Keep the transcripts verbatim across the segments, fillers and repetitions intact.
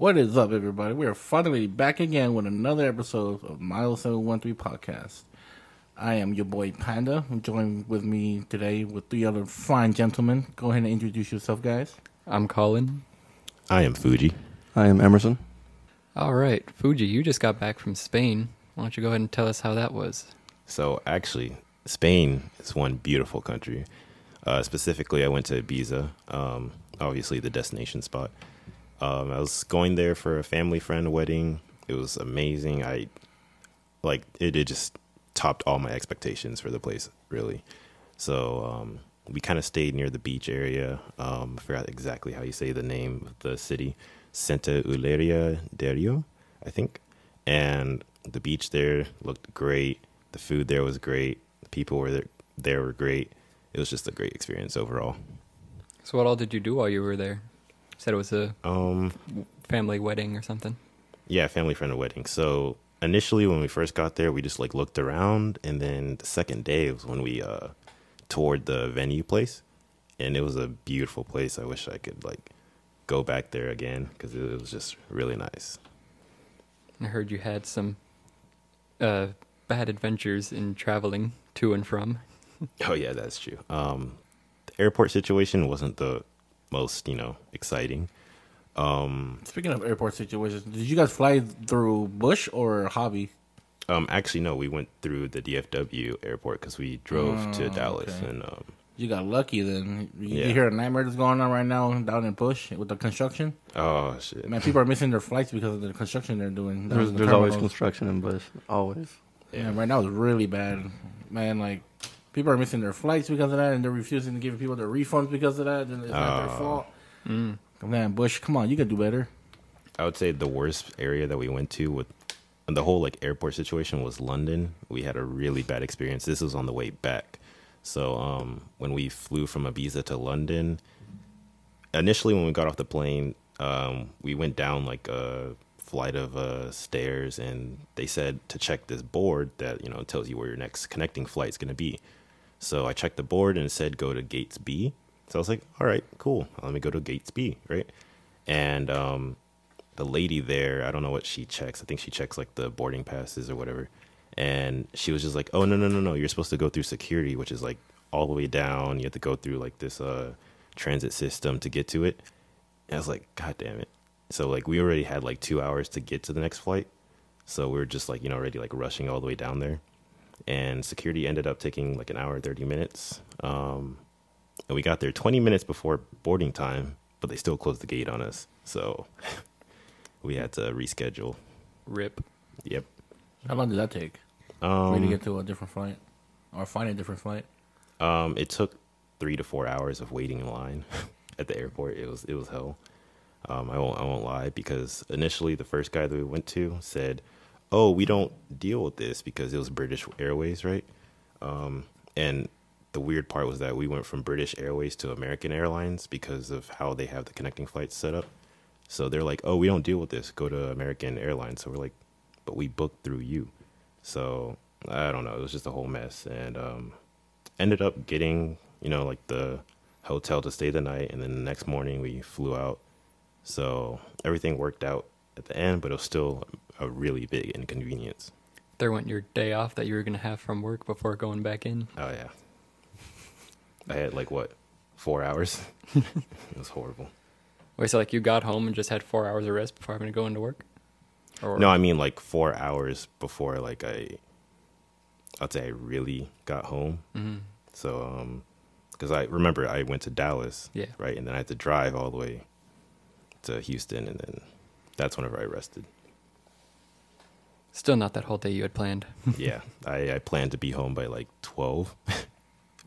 What is up, everybody? We are finally back again with another episode of Miles seven one three Podcast. I am your boy Panda. I'm joined with me today with three other fine gentlemen. Go ahead and introduce yourself, guys. I'm Colin. I am Fuji. I am Emerson. All right, Fuji, you just got back from Spain. Why don't you go ahead and tell us how that was? So actually, Spain is one beautiful country. Uh, specifically, I went to Ibiza, um, obviously the destination spot. Um, I was going there for a family friend wedding. It was amazing. I like it, it just topped all my expectations for the place, really. So um, we kind of stayed near the beach area. Um, I forgot exactly how you say the name of the city, Santa Euleria del Rio, I think. And the beach there looked great. The food there was great. The people were there, there were great. It was just a great experience overall. So what all did you do while you were there? You said it was a um, family wedding or something? Yeah, family friend wedding. So initially when we first got there, we just like looked around. And then the second day was when we uh, toured the venue place. And it was a beautiful place. I wish I could like go back there again because it was just really nice. I heard you had some uh, bad adventures in traveling to and from. Oh, yeah, that's true. Um, the airport situation wasn't the most, you know, exciting. Um, Speaking of airport situations, did you guys fly through Bush or Hobby? Um, actually, no, we went through the D F W airport because we drove oh, to Dallas. Okay. and um, You got lucky then. You, yeah. you hear a nightmare that's going on right now down in Bush with the construction? Oh, shit. Man, people are missing their flights because of the construction they're doing. There's, the there's always construction in Bush. Always. Yeah, man, right now it's really bad. Man, like... people are missing their flights because of that, and they're refusing to give people their refunds because of that, and it's not uh, their fault. Mm. Man, Bush, come on, you can do better. I would say the worst area that we went to with and the whole like airport situation was London. We had a really bad experience. This was on the way back. So um, when we flew from Ibiza to London, initially when we got off the plane, um, we went down like a flight of uh, stairs, and they said to check this board that, you know, tells you where your next connecting flight's going to be. So I checked the board and it said, go to gates B. So I was like, all right, cool. Let me go to gates B, right? And um, the lady there, I don't know what she checks. I think she checks like the boarding passes or whatever. And she was just like, oh, no, no, no, no. You're supposed to go through security, which is like all the way down. You have to go through like this uh, transit system to get to it. And I was like, God damn it. So like we already had like two hours to get to the next flight. So we were just like, you know, already like rushing all the way down there. And security ended up taking like an hour and thirty minutes. Um, and we got there twenty minutes before boarding time, but they still closed the gate on us. So we had to reschedule. R I P. Yep. How long did that take? Um, Ready to get to a different flight or find a different flight? Um, it took three to four hours of waiting in line at the airport. It was it was hell. Um, I won't I won't lie because initially the first guy that we went to said, oh, we don't deal with this because it was British Airways, right? Um, and the weird part was that we went from British Airways to American Airlines because of how they have the connecting flights set up. So they're like, oh, we don't deal with this. Go to American Airlines. So we're like, but we booked through you. So I don't know. It was just a whole mess. And um, ended up getting, you know, like the hotel to stay the night. And then the next morning we flew out. So everything worked out at the end, but it was still a really big inconvenience. There went your day off that you were going to have from work before going back in. Oh, yeah. I had, like, what, four hours? It was horrible. Wait, so, like, you got home and just had four hours of rest before having to go into work? Or... No, I mean, like, four hours before, like, I, I'd say I really got home. Mm-hmm. So, um, because I remember I went to Dallas, yeah, right? And then I had to drive all the way to Houston, and then that's whenever I rested. Still not that whole day you had planned. Yeah, I, I planned to be home by like twelve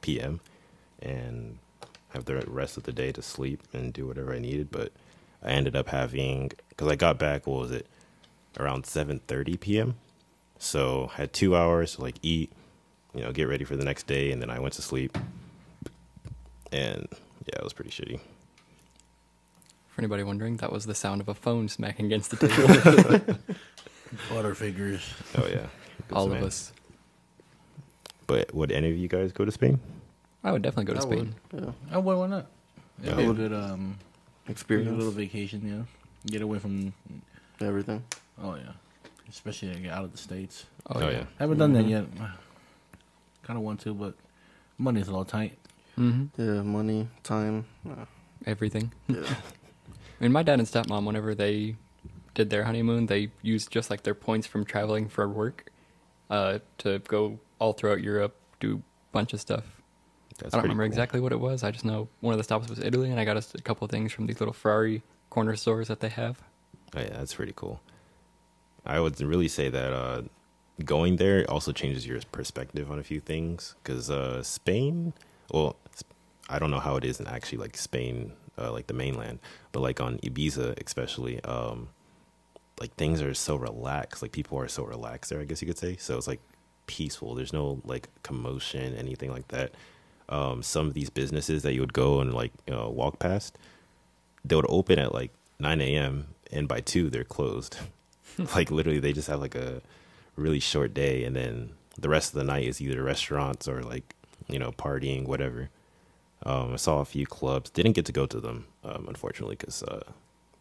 p.m. and have the rest of the day to sleep and do whatever I needed. But I ended up having, because I got back, what was it, around seven thirty p.m. So I had two hours to like eat, you know, get ready for the next day, and then I went to sleep. And yeah, it was pretty shitty. For anybody wondering, that was the sound of a phone smacking against the table. Butter fingers. Oh, yeah. Good All man. Of us. But would any of you guys go to Spain? I would definitely go to I Spain. Would. Yeah. I would. Why not? It'd yeah. be a good um, experience. A little vacation, yeah. Get away from everything. Oh yeah, especially to get out of the States. Oh, oh yeah. yeah, haven't done mm-hmm. that yet. Kind of want to, but money's a little tight. Mm-hmm. Yeah, money, time, uh, everything. Yeah. I mean, my dad and stepmom, whenever they did their honeymoon, they used just like their points from traveling for work uh, to go all throughout Europe, do a bunch of stuff. That's I don't remember cool. exactly what it was. I just know one of the stops was Italy, and I got a couple of things from these little Ferrari corner stores that they have. Oh, yeah, that's pretty cool. I would really say that uh, going there also changes your perspective on a few things, because uh, Spain, well, I don't know how it is in actually like Spain, uh, like the mainland, but like on Ibiza especially, um, like things are so relaxed. Like people are so relaxed there, I guess you could say. So it's like peaceful. There's no like commotion, anything like that. Um, some of these businesses that you would go and like you know, walk past, they would open at like nine a.m. and by two they're closed. Like literally they just have like a really short day, and then the rest of the night is either restaurants or like, you know, partying, whatever. Um, I saw a few clubs. Didn't get to go to them, um, unfortunately, because uh,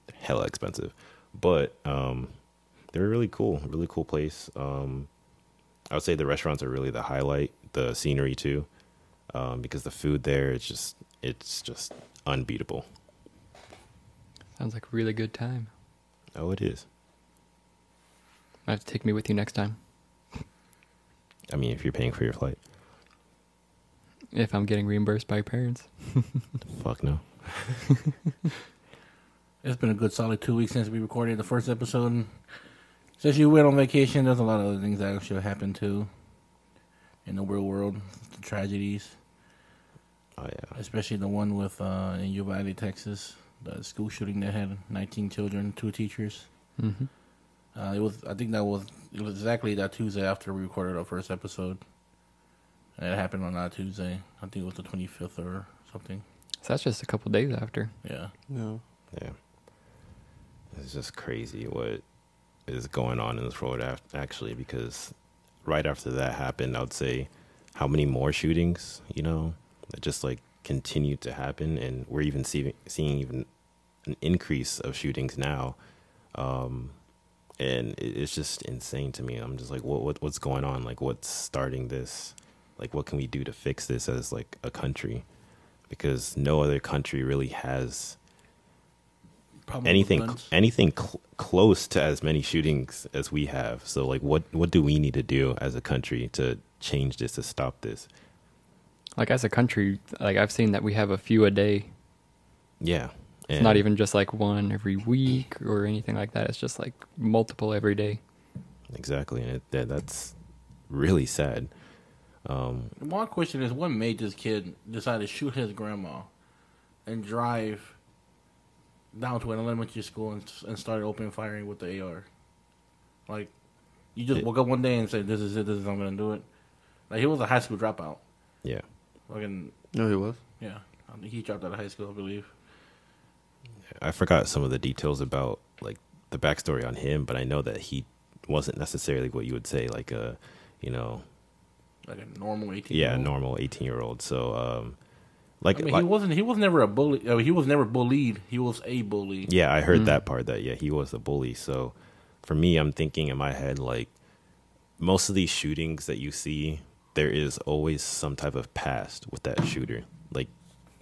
they're hella expensive. But um, they're really cool, really cool place. Um, I would say the restaurants are really the highlight, the scenery too. Um, because the food there, it's just it's just unbeatable. Sounds like a really good time. Oh, it is. I have to take me with you next time. I mean, if you're paying for your flight. If I'm getting reimbursed by your parents. Fuck no. It's been a good solid two weeks since we recorded the first episode. Since you went on vacation, there's a lot of other things that actually happened too. In the real world, the tragedies. Oh, yeah. Especially the one with uh, in Uvalde, Texas, the school shooting that had nineteen children, two teachers. Mm-hmm. Uh, it was, I think that was, it was exactly that Tuesday after we recorded our first episode. And it happened on that Tuesday. I think it was the twenty-fifth or something. So that's just a couple days after. Yeah. No. Yeah. It's just crazy what is going on in this world, after, actually, because right after that happened, I would say how many more shootings, you know, that just like continued to happen. And we're even see- seeing even an increase of shootings now. Um, and it's just insane to me. I'm just like, what, what what's going on? Like, what's starting this? Like, what can we do to fix this as like a country? Because no other country really has Probably anything cl- anything cl- close to as many shootings as we have. So like what what do we need to do as a country to change this, to stop this? Like as a country, like I've seen that we have a few a day. Yeah. And it's not even just like one every week or anything like that. It's just like multiple every day. Exactly. And it, that, that's really sad. Um, My question is, what made this kid decide to shoot his grandma and drive down to an elementary school and, and started open firing with the A R? Like, you just it, woke up one day and said, this is it, this is how I'm going to do it. Like, he was a high school dropout. Yeah. Fucking. No, he was? Yeah. I think he dropped out of high school, I believe. I forgot some of the details about, like, the backstory on him, but I know that he wasn't necessarily what you would say, like a, you know... Like a normal eighteen-year-old. Yeah, normal eighteen-year-old. So, um... Like, I mean, like he wasn't. He was never a bully. I mean, he was never bullied. He was a bully. Yeah, I heard mm-hmm. that part. That yeah, he was a bully. So, for me, I'm thinking in my head like, most of these shootings that you see, there is always some type of past with that shooter. Like,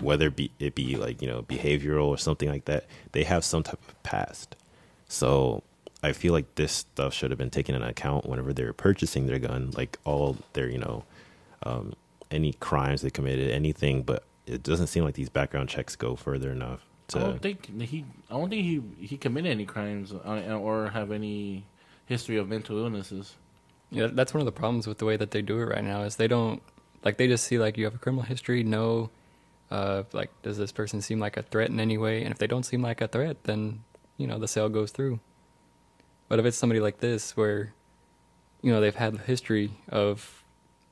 whether it be, it be like you know behavioral or something like that, they have some type of past. So, I feel like this stuff should have been taken into account whenever they were purchasing their gun. Like all their you know, um, any crimes they committed, anything, but. It doesn't seem like these background checks go further enough. To... I don't think he. I don't think he, he committed any crimes or have any history of mental illnesses. Yeah, that's one of the problems with the way that they do it right now is they don't like they just see like you have a criminal history. No, uh, like does this person seem like a threat in any way? And if they don't seem like a threat, then you know the sale goes through. But if it's somebody like this where you know they've had a history of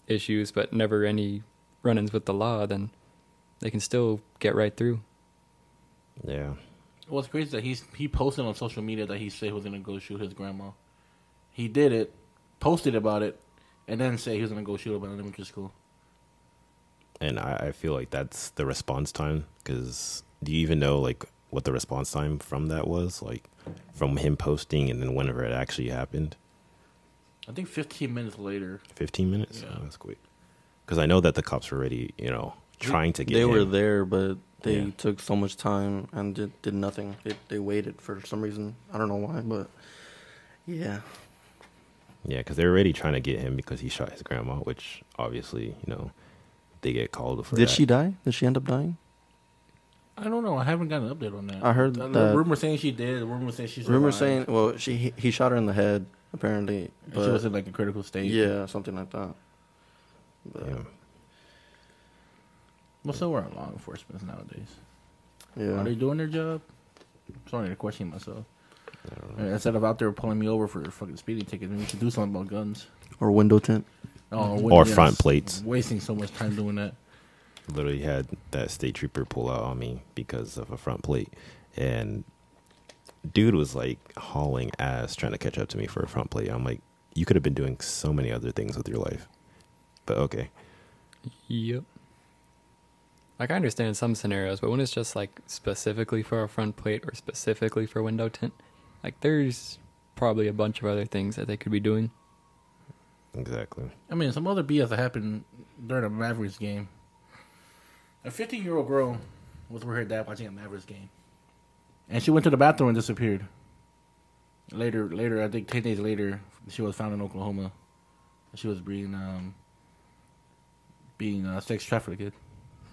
issues but never any run-ins with the law, then they can still get right through. Yeah. Well, it's crazy that he's, he posted on social media that he said he was going to go shoot his grandma. He did it, posted about it, and then said he was going to go shoot about elementary school. And I, I feel like that's the response time, because do you even know, like, what the response time from that was, like from him posting and then whenever it actually happened? I think fifteen minutes later. fifteen minutes? Yeah. Oh, that's quick. Because I know that the cops were already, you know, trying to get They him. were there, but they yeah. took so much time and did, did nothing. They, they waited for some reason. I don't know why, but yeah. Yeah, because they were already trying to get him because he shot his grandma, which obviously, you know, they get called for. Did that. she die? Did she end up dying? I don't know. I haven't got an update on that. I heard the, the rumor saying she did. The rumor saying she. Rumor saying, well, she he, he shot her in the head apparently. But she was in like a critical state. Yeah, something like that. But, yeah. Well, so we're in law enforcement nowadays. Yeah. Are they doing their job? Sorry to question myself. I mean, instead of out there pulling me over for a fucking speeding ticket, we should do something about guns or window tint, oh, window, or yes. front plates. Wasting so much time doing that. Literally had that state trooper pull out on me because of a front plate, and dude was like hauling ass trying to catch up to me for a front plate. I'm like, you could have been doing so many other things with your life, but okay. Yep. Like I understand some scenarios, but when it's just like specifically for a front plate or specifically for window tint. Like, there's probably a bunch of other things that they could be doing. Exactly. I mean, some other B S that happened during a Mavericks game. A fifteen-year-old girl was with her dad watching a Mavericks game. And she went to the bathroom and disappeared. Later, later, I think ten days later, she was found in Oklahoma. She was being, um, being uh, sex trafficked.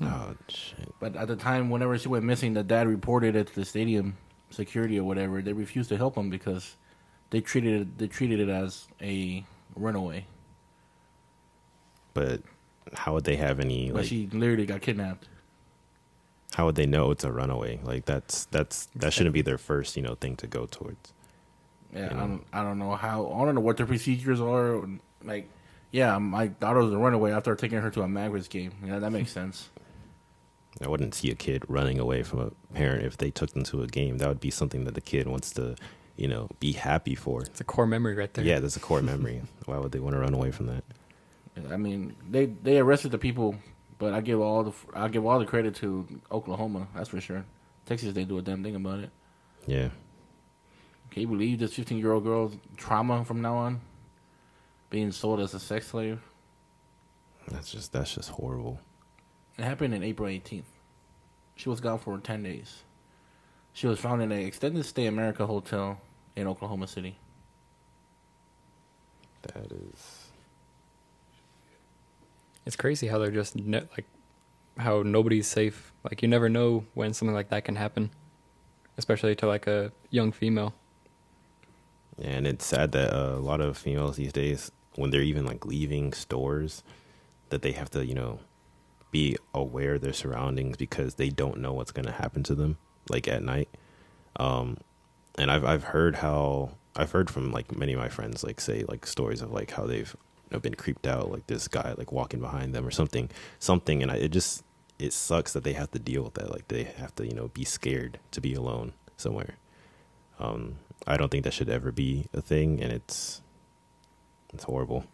Oh, shit. But at the time, whenever she went missing, the dad reported it to the stadium security or whatever. They refused to help him because they treated it, they treated it as a runaway. But how would they have any? But like, she literally got kidnapped. How would they know it's a runaway? Like that's that's that shouldn't be their first, you know, thing to go towards. Yeah, you know? I don't I don't know how I don't know what their procedures are. Like, yeah, my daughter was a runaway after taking her to a Mavericks game. Yeah, that makes sense. I wouldn't see a kid running away from a parent if they took them to a game. That would be something that the kid wants to, you know, be happy for. It's a core memory right there. Yeah, that's a core memory. Why would they want to run away from that? I mean, they, they arrested the people, but I give all the I give all the credit to Oklahoma. That's for sure. Texas, they do a damn thing about it. Yeah. Can you believe this fifteen-year-old girl's trauma from now on? Being sold as a sex slave. That's just that's just horrible. It happened on April eighteenth. She was gone for ten days. She was found in an Extended Stay America hotel in Oklahoma City. That is... It's crazy how they're just... Ne- like, how nobody's safe. Like, you never know when something like that can happen. Especially to, like, a young female. And it's sad that uh, a lot of females these days, when they're even, like, leaving stores, that they have to, you know... be aware of their surroundings because they don't know what's going to happen to them, like at night. Um, and I've I've heard how I've heard from like many of my friends like say like stories of like how they've you know, been creeped out, like this guy like walking behind them or something, something. And I, it just it sucks that they have to deal with that. Like they have to you know be scared to be alone somewhere. Um, I don't think that should ever be a thing, and it's it's horrible.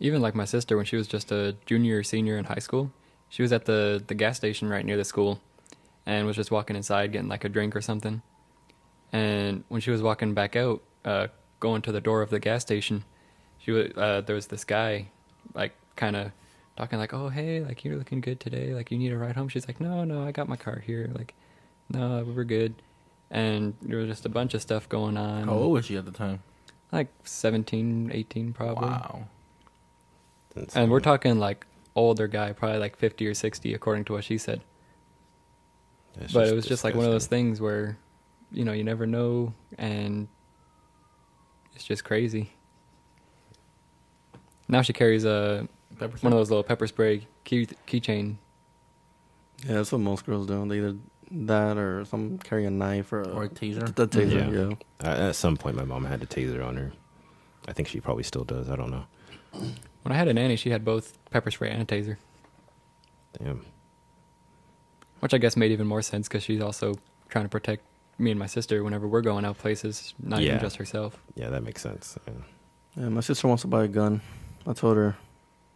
Even like my sister, when she was just a junior or senior in high school, she was at the, the gas station right near the school and was just walking inside getting like a drink or something. And when she was walking back out, uh, going to the door of the gas station, she was, uh, there was this guy like kind of talking like, oh, hey, like you're looking good today. Like you need a ride home. She's like, no, no, I got my car here. Like, no, we're good. And there was just a bunch of stuff going on. How old was she at the time? Like seventeen, eighteen probably. Wow. And we're talking like older guy, probably like fifty or sixty, according to what she said. That's but it was disgusting. Just like one of those things where, you know, you never know. And it's just crazy. Now she carries a pepper one of those little pepper spray key keychain. Yeah, that's what most girls do. They either that or some carry a knife or a, or a taser. The taser, yeah. yeah. I, at some point, my mom had a taser on her. I think she probably still does. I don't know. When I had a nanny, she had both pepper spray and a taser. Damn. Which I guess made even more sense because she's also trying to protect me and my sister whenever we're going out places, not yeah. even just herself. Yeah, that makes sense. Yeah. yeah, my sister wants to buy a gun. I told her,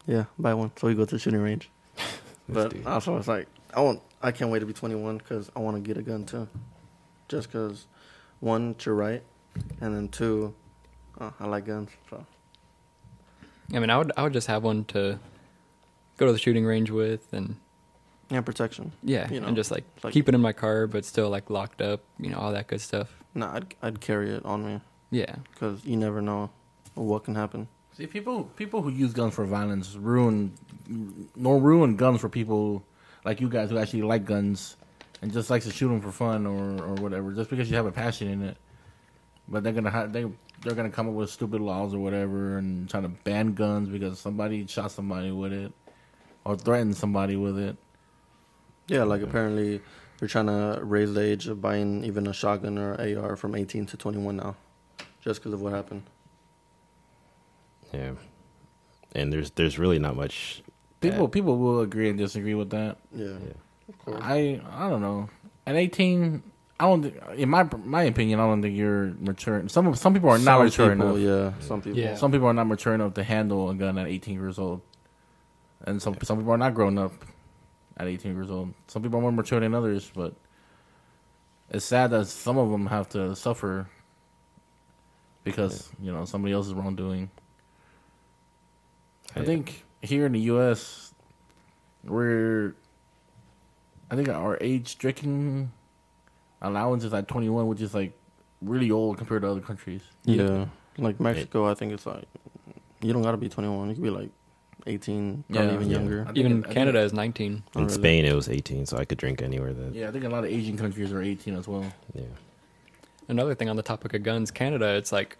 yeah, buy one so we go to the shooting range. But dude. Also, I was like, I want, I can't wait to be twenty-one because I want to get a gun too. Just because, one, it's your right, and then two, oh, I like guns. So. I mean, I would I would just have one to go to the shooting range with and... Yeah, protection. Yeah, you know, and just like, like keep it in my car, but still like locked up, you know, all that good stuff. No, nah, I'd I'd carry it on me. Yeah. Because you never know what can happen. See, people people who use guns for violence ruin, no ruin guns for people like you guys who actually like guns and just likes to shoot them for fun or, or whatever, just because you have a passion in it. But they're gonna they they're gonna come up with stupid laws or whatever and try to ban guns because somebody shot somebody with it or threatened somebody with it. Yeah, like apparently they're trying to raise the age of buying even a shotgun or A R from eighteen to twenty-one now, just because of what happened. Yeah, and there's there's really not much. People that. people will agree and disagree with that. Yeah, yeah. I I don't know. At eighteen, I don't. Think, in my my opinion, I don't think you're mature. Some some people are not some mature people, enough. Yeah, some people. Yeah. Some people are not mature enough to handle a gun at eighteen years old, and some yeah. some people are not grown up. At eighteen years old. Some people are more mature than others, but it's sad that some of them have to suffer because, yeah. you know, somebody else's wrongdoing. Yeah. I think here in the U S, we're, I think our age drinking allowance is like twenty-one, which is like really old compared to other countries. Yeah. yeah. Like Mexico, I think it's like, you don't got to be twenty-one. You can be like, eighteen, probably yeah, even yeah. younger. Even it, Canada is nineteen. In really. Spain, it was eighteen, so I could drink anywhere. That yeah, I think a lot of Asian countries are eighteen as well. Yeah. Another thing on the topic of guns, Canada, it's like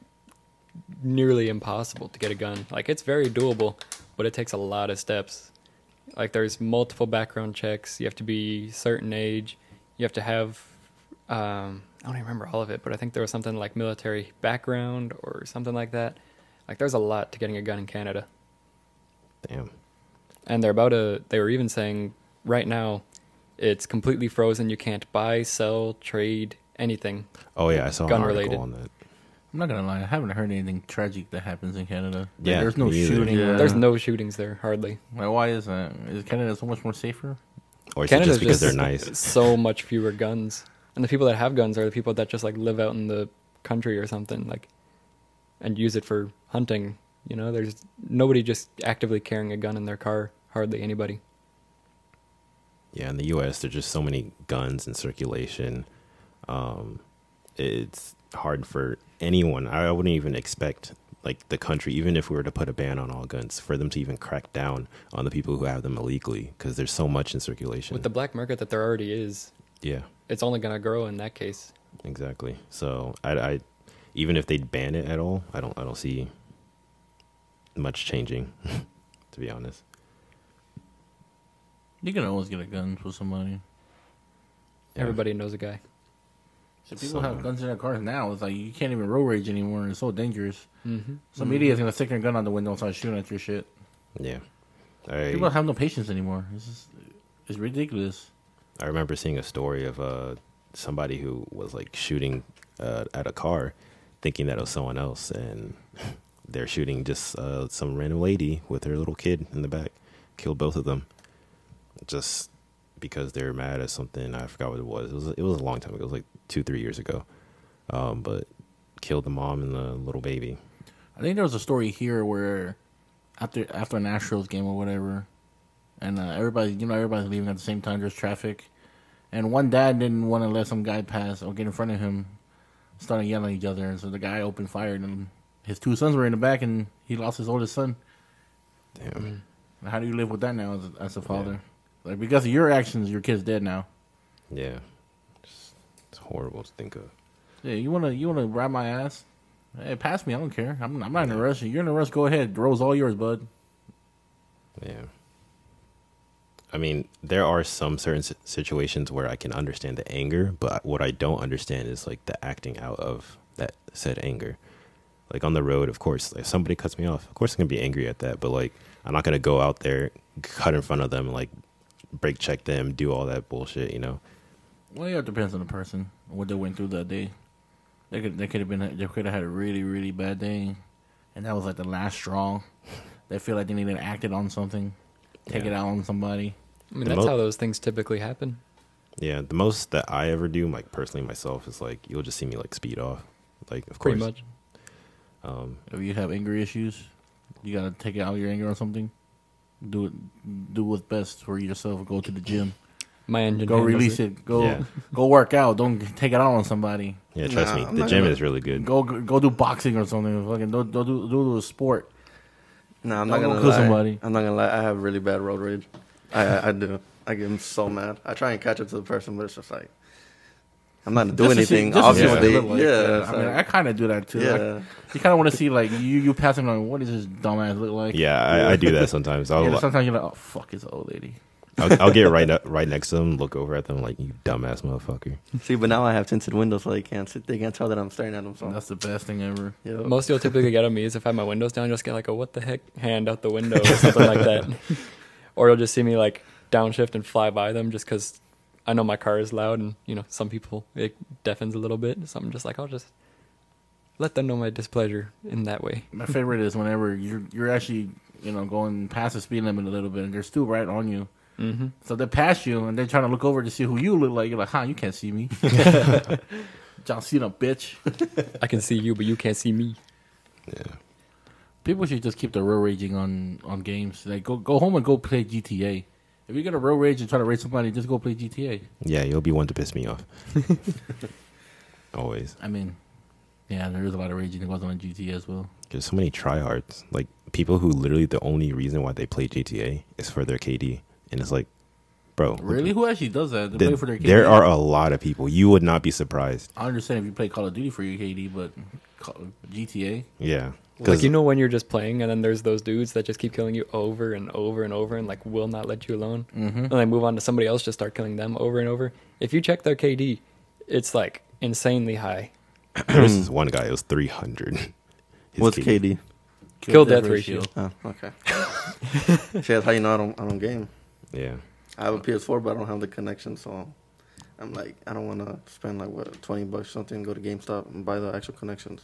nearly impossible to get a gun. Like it's very doable, but it takes a lot of steps. Like there's multiple background checks. You have to be certain age. You have to have. Um, I don't even remember all of it, but I think there was something like military background or something like that. Like there's a lot to getting a gun in Canada. Damn. And they're about to, they were even saying right now it's completely frozen. You can't buy, sell, trade, anything. Oh, yeah. I saw gun an article related. On that. I'm not going to lie. I haven't heard anything tragic that happens in Canada. Like, yeah. There's no shooting. Yeah. There's no shootings there, hardly. Like, why is that? Is Canada so much more safer? Or is Canada's it just because just they're nice? So much fewer guns. And the people that have guns are the people that just like live out in the country or something like, and use it for hunting. You know, there's nobody just actively carrying a gun in their car. Hardly anybody. Yeah, in the U S, there's just so many guns in circulation. Um, it's hard for anyone. I wouldn't even expect, like, the country, even if we were to put a ban on all guns, for them to even crack down on the people who have them illegally, because there's so much in circulation. With the black market that there already is. Yeah. It's only going to grow in that case. Exactly. So, I, I, even if they ban it at all, I don't, I don't see... much changing, to be honest. You can always get a gun for somebody. Yeah. Everybody knows a guy. So people so. have guns in their cars now. It's like you can't even road rage anymore. It's so dangerous. Mm-hmm. Some mm-hmm. idiot's gonna stick their gun on the window and start shooting at your shit. Yeah, I, people have no patience anymore. It's just, it's ridiculous. I remember seeing a story of uh somebody who was like shooting uh, at a car, thinking that it was someone else, and. They're shooting just uh, some random lady with her little kid in the back. Killed both of them just because they're mad at something. I forgot what it was. It was it was a long time ago. It was like two, three years ago. Um, but killed the mom and the little baby. I think there was a story here where after after an Astros game or whatever, and uh, everybody you know everybody's leaving at the same time. There's traffic, and one dad didn't want to let some guy pass or get in front of him, started yelling at each other, and so the guy opened fire and. Him. His two sons were in the back, and he lost his oldest son. Damn. How do you live with that now as a, as a father? Yeah. Like, because of your actions, your kid's dead now. Yeah. Just, it's horrible to think of. Yeah, you want to you wanna ride my ass? Hey, pass me. I don't care. I'm, I'm not yeah. in a rush. You're in a rush. Go ahead. The road's all yours, bud. Yeah. I mean, there are some certain situations where I can understand the anger, but what I don't understand is, like, the acting out of that said anger. Like, on the road, of course, like, somebody cuts me off. Of course, I'm going to be angry at that. But, like, I'm not going to go out there, cut in front of them, like, brake check them, do all that bullshit, you know? Well, yeah, it depends on the person, what they went through that day. They could they could have been, they could have had a really, really bad day. And that was, like, the last straw. They feel like they needed to act it on something, take yeah. it out on somebody. I mean, that's how those things typically happen. Yeah, the most that I ever do, like personally myself, is like you'll just see me like speed off, like of Pretty course. Pretty much. Um, if you have anger issues, you gotta take out your anger on something. Do it. Do what's best for yourself. Go to the gym. My engine. Go release it. it. Go yeah. go work out. Don't take it out on somebody. Yeah, trust nah, me. I'm the gym gonna... is really good. Go go do boxing or something. Fucking don't, don't do do a sport. No, nah, I'm don't not gonna go lie. Somebody. I'm not gonna lie. I have really bad road rage. I I, I do. I get so mad. I try and catch up to the person, but it's just like I'm not gonna do just anything. To see, just obviously, to see what they look like. yeah. yeah. I mean, like, I kind of do that too. Yeah. Like, you kind of want to see like you you pass him like, what does this dumbass look like? Yeah, I, I do that sometimes. I'll, yeah, sometimes you're like, oh fuck, it's an old lady. I'll, I'll get right ne- right next to them, look over at them like, you dumbass motherfucker. See, but now I have tinted windows, so they can't sit, they can't tell that I'm staring at them. So. That's the best thing ever. Yep. Most you'll typically get on me is if I have my windows down, just get like a what the heck hand out the window or something like that, or you'll just see me like downshift and fly by them just because I know my car is loud and you know some people it deafens a little bit. So I'm just like, I'll just let them know my displeasure in that way. My favorite is whenever you're you're actually you know going past the speed limit a little bit and they're still right on you. Mm-hmm. So they pass you and they're trying to look over to see who you look like. You're like, huh, you can't see me. John Cena, bitch. I can see you, but you can't see me. Yeah. People should just keep their road raging on, on games. Like, go go home and go play G T A. If you're going to road rage and try to rage somebody, just go play G T A. Yeah, you'll be one to piss me off. Always. I mean, yeah, there is a lot of raging that goes on in G T A as well. There's so many tryhards. Like, people who literally the only reason why they play G T A is for their K D. And it's like, bro. Really? Who actually does that? They the, play for their K D? There are a lot of people. You would not be surprised. I understand if you play Call of Duty for your K D, but G T A? Yeah. Like, you know when you're just playing and then there's those dudes that just keep killing you over and over and over and, like, will not let you alone. Mm-hmm. And then move on to somebody else, just start killing them over and over. If you check their K D, it's, like, insanely high. This is one guy. It was three hundred. What's K D? K D? Kill, Kill death, death ratio. ratio. Oh, okay. See, that's how you know I don't, I don't game. Yeah, I have a P S four, but I don't have the connection, so I'm like, I don't want to spend like what twenty bucks or something, go to GameStop and buy the actual connections.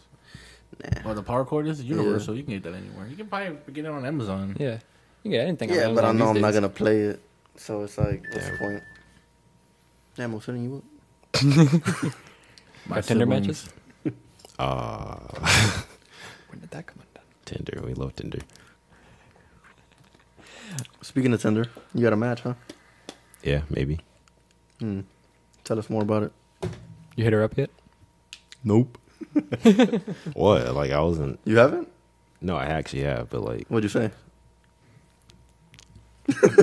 Nah. Well, the power cord is universal; yeah. You can get that anywhere. You can buy it, get it on Amazon. Yeah, you can get anything. Yeah, on but I know I'm days. not gonna play it, so it's like, what's yeah. the point? Damn, I'm sending you up. My Tinder matches. Uh when did that come undone? Tinder, we love Tinder. Speaking of Tinder, you got a match, huh? Yeah, maybe. Mm. Tell us more about it. You hit her up yet? Nope. What? Like, I wasn't. You haven't? No, I actually have, but like. What'd you say?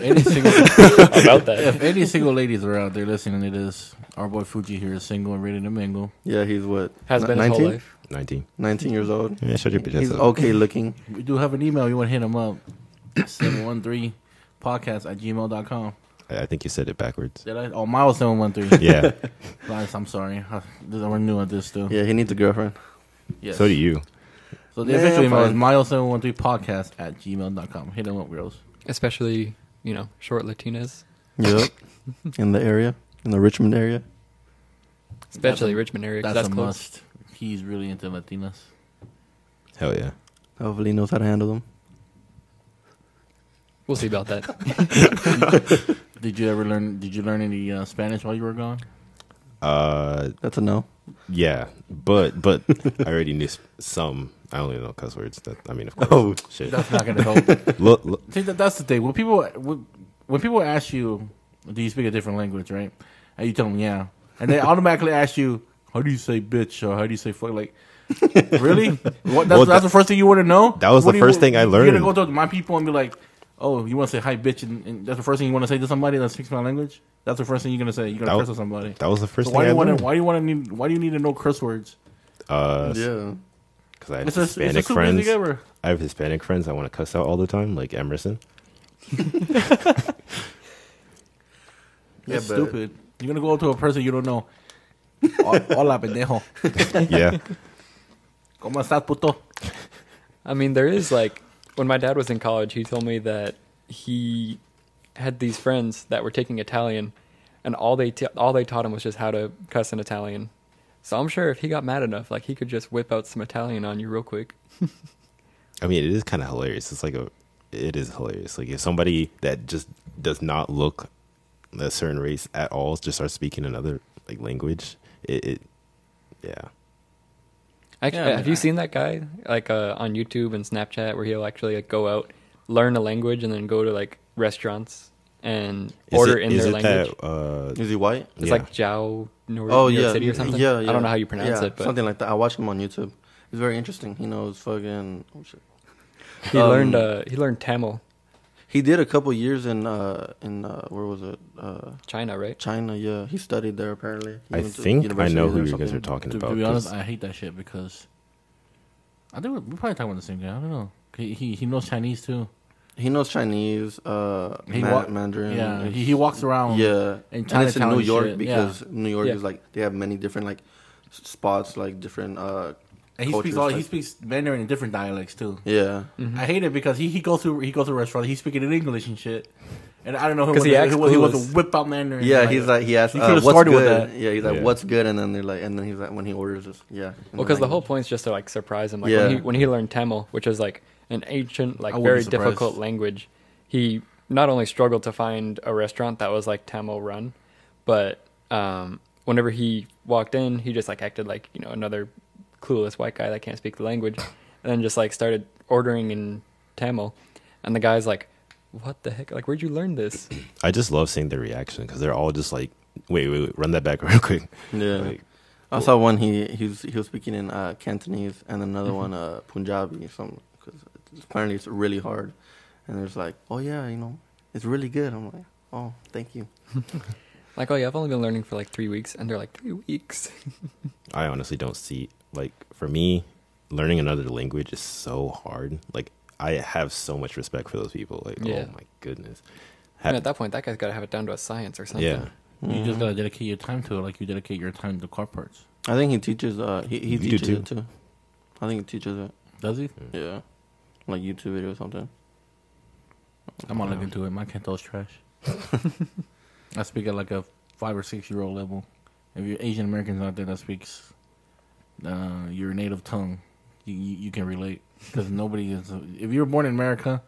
Any single about that. If any single ladies are out there listening to this, our boy Fuji here is single and ready to mingle. Yeah, he's what? Has N- been nineteen? His whole life. nineteen. nineteen years old. Yeah, shut your bitch ass up. He's okay looking. We do have an email. You want to hit him up? seven one three podcast at gmail dot com. I think you said it backwards. Did I? Oh, Miles seven one three. Yeah. Guys, I'm sorry. We're new at this still. Yeah, he needs a girlfriend. Yes. So do you. So the yeah, official email is Miles seven one three podcast at gmail dot com. Hit them up, girls. Especially, you know, short Latinas. Yep. In the area. In the Richmond area. Especially that's Richmond area. That's, that's a close. Must. He's really into Latinas. Hell yeah. Hopefully he knows how to handle them. We'll see about that. Did you ever learn? Did you learn any uh, Spanish while you were gone? Uh, that's a no. Yeah, but but I already knew some. I only know cuss words. That I mean, of course. Oh shit, that's not gonna help. look, look. See, that, that's the thing. When people when, when people ask you, do you speak a different language, right? And you tell them yeah, and they automatically ask you, how do you say bitch or how do you say fuck, like. Really? What? That's, well, that's that, the first thing you want to know. That was what the first you, thing I learned. You're gonna go to my people and be like, oh, you want to say hi, bitch, and, and that's the first thing you want to say to somebody that speaks my language? That's the first thing you're gonna say. You're gonna curse at somebody. That was the first so why thing. Do you I wanna, why do you want to need? Why do you need to know curse words? Uh, yeah, because I have it's Hispanic a, it's friends. Ever. I have Hispanic friends I want to cuss out all the time, like Emerson. That's yeah, stupid. You're gonna go up to a person you don't know. Hola, pendejo. Yeah. ¿Cómo estás, puto? I mean, there is like. When my dad was in college, he told me that he had these friends that were taking Italian, and all they t- all they taught him was just how to cuss in Italian. So I'm sure if he got mad enough, like he could just whip out some Italian on you real quick. I mean, it is kind of hilarious. It's like a, it is hilarious. Like if somebody that just does not look a certain race at all just start speaking another like language, it, it yeah. Actually, yeah, I mean, have you I, seen that guy like uh, on YouTube and Snapchat where he'll actually like go out, learn a language, and then go to like restaurants and order it, in their language? That, uh, is he white? It's yeah. like Jiao, North, oh, North yeah. City or something. Yeah, yeah. I don't know how you pronounce yeah, it, but something like that. I watched him on YouTube. It's very interesting. He knows fucking. Oh shit. He um, learned. Uh, he learned Tamil. He did a couple years in uh, in uh, where was it? Uh, China, right? China, yeah. He studied there apparently. He I think I know who you guys are talking to, about. To be honest, I hate that shit because I think we're, we're probably talking about the same guy. I don't know. He he, he knows Chinese too. He knows Chinese. Uh, he Ma- wa- Mandarin. Yeah, he, he walks around. Yeah, in Chinatown, and it's in New York shit. Because yeah. New York yeah. is like they have many different like spots, like different. Uh, And he Cultures, speaks all. He speaks Mandarin in different dialects too. Yeah, mm-hmm. I hate it because he, he goes through he goes to a restaurant. He's speaking in English and shit, and I don't know who he, he, he, he was to whip out Mandarin. Yeah, he's like, like he asked, he uh, "What's good?" With that. Yeah, he's like, yeah. "What's good?" And then they're like, and then he's like, when he orders this, yeah. Well, because the whole point is just to like surprise him. Like yeah. when, he, when he learned Tamil, which is like an ancient, like very difficult language, he not only struggled to find a restaurant that was like Tamil run, but um, whenever he walked in, he just like acted like you know another. clueless white guy that can't speak the language, and then just like started ordering in Tamil, and the guy's like, "What the heck? Like, where'd you learn this?" I just love seeing their reaction because they're all just like, "Wait, wait, wait, run that back real quick." Yeah. Like, I cool. saw one. He he was, he was speaking in uh, Cantonese, and another mm-hmm. one uh, Punjabi. Some because apparently it's really hard, and there's like, "Oh yeah, you know, it's really good." I'm like, "Oh, thank you." Like, oh yeah, I've only been learning for like three weeks, and they're like, three weeks. I honestly don't see. Like, for me, learning another language is so hard. Like, I have so much respect for those people. Like, yeah. oh, my goodness. Have, and at that point, that guy's got to have it down to a science or something. Yeah. Mm-hmm. You just got to dedicate your time to it like you dedicate your time to car parts. I think he teaches uh, He, he teaches too. it, too. I think he teaches it. Does he? Yeah. Like, YouTube video or something. I'm not looking into it. My Canto's trash. I speak at, like, a five- or six-year-old level. If you're Asian Americans out there that speaks... Uh, your native tongue, you, you, you can relate because nobody is. A, if you were born in America,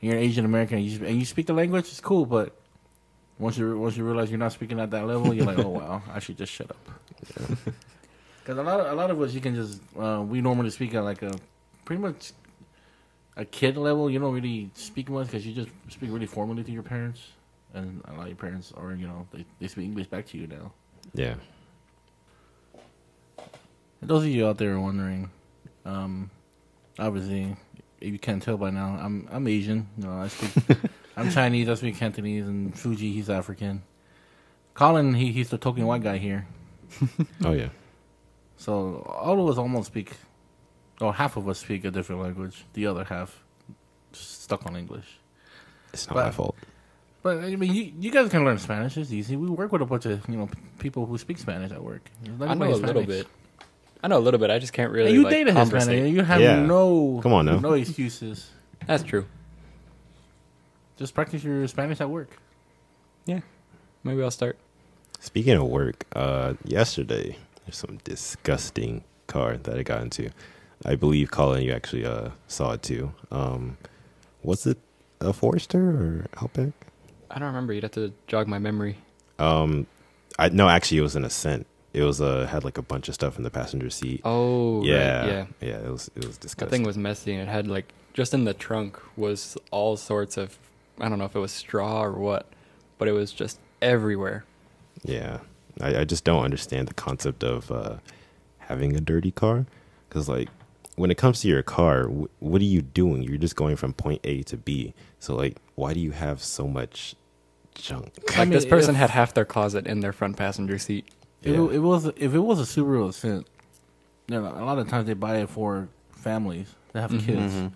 you're an Asian American, and you, and you speak the language, it's cool. But once you once you realize you're not speaking at that level, you're like, oh wow, I should just shut up. Because yeah. a lot of, a lot of us, you can just uh, we normally speak at like a pretty much a kid level. You don't really speak much because you just speak really formally to your parents, and a lot of your parents are you know they, they speak English back to you now. Yeah. Those of you out there wondering, um, obviously, if you can't tell by now, I'm I'm Asian. You know, I speak, I'm Chinese. I speak Cantonese, and Fuji, he's African. Colin, he he's the token white guy here. Oh yeah. So all of us almost speak, or half of us speak a different language. The other half stuck on English. It's not but, my fault. But I mean, you, you guys can learn Spanish. It's easy. We work with a bunch of you know people who speak Spanish at work. Like I know a Spanish. little bit. I know a little bit. I just can't really. And you like, dated Hispanic. You have yeah. no, Come on, no, no excuses. That's true. Just practice your Spanish at work. Yeah, maybe I'll start. Speaking of work, uh, yesterday there's some disgusting car that I got into. I believe Colin, you actually uh, saw it too. Um, was it a Forester or Outback? I don't remember. You'd have to jog my memory. Um, I no, actually, it was an Ascent. It was uh had like a bunch of stuff in the passenger seat. Oh yeah, right, yeah, yeah. It was it was disgusting. That thing was messy, and it had like just in the trunk was all sorts of I don't know if it was straw or what, but it was just everywhere. Yeah, I, I just don't understand the concept of uh, having a dirty car because like when it comes to your car, w- what are you doing? You're just going from point A to B. So like, why do you have so much junk? Like I mean, this person if- had half their closet in their front passenger seat. Yeah. If it, it was if it was a Subaru Ascent, you know, a lot of times they buy it for families that have mm-hmm. kids. Mm-hmm.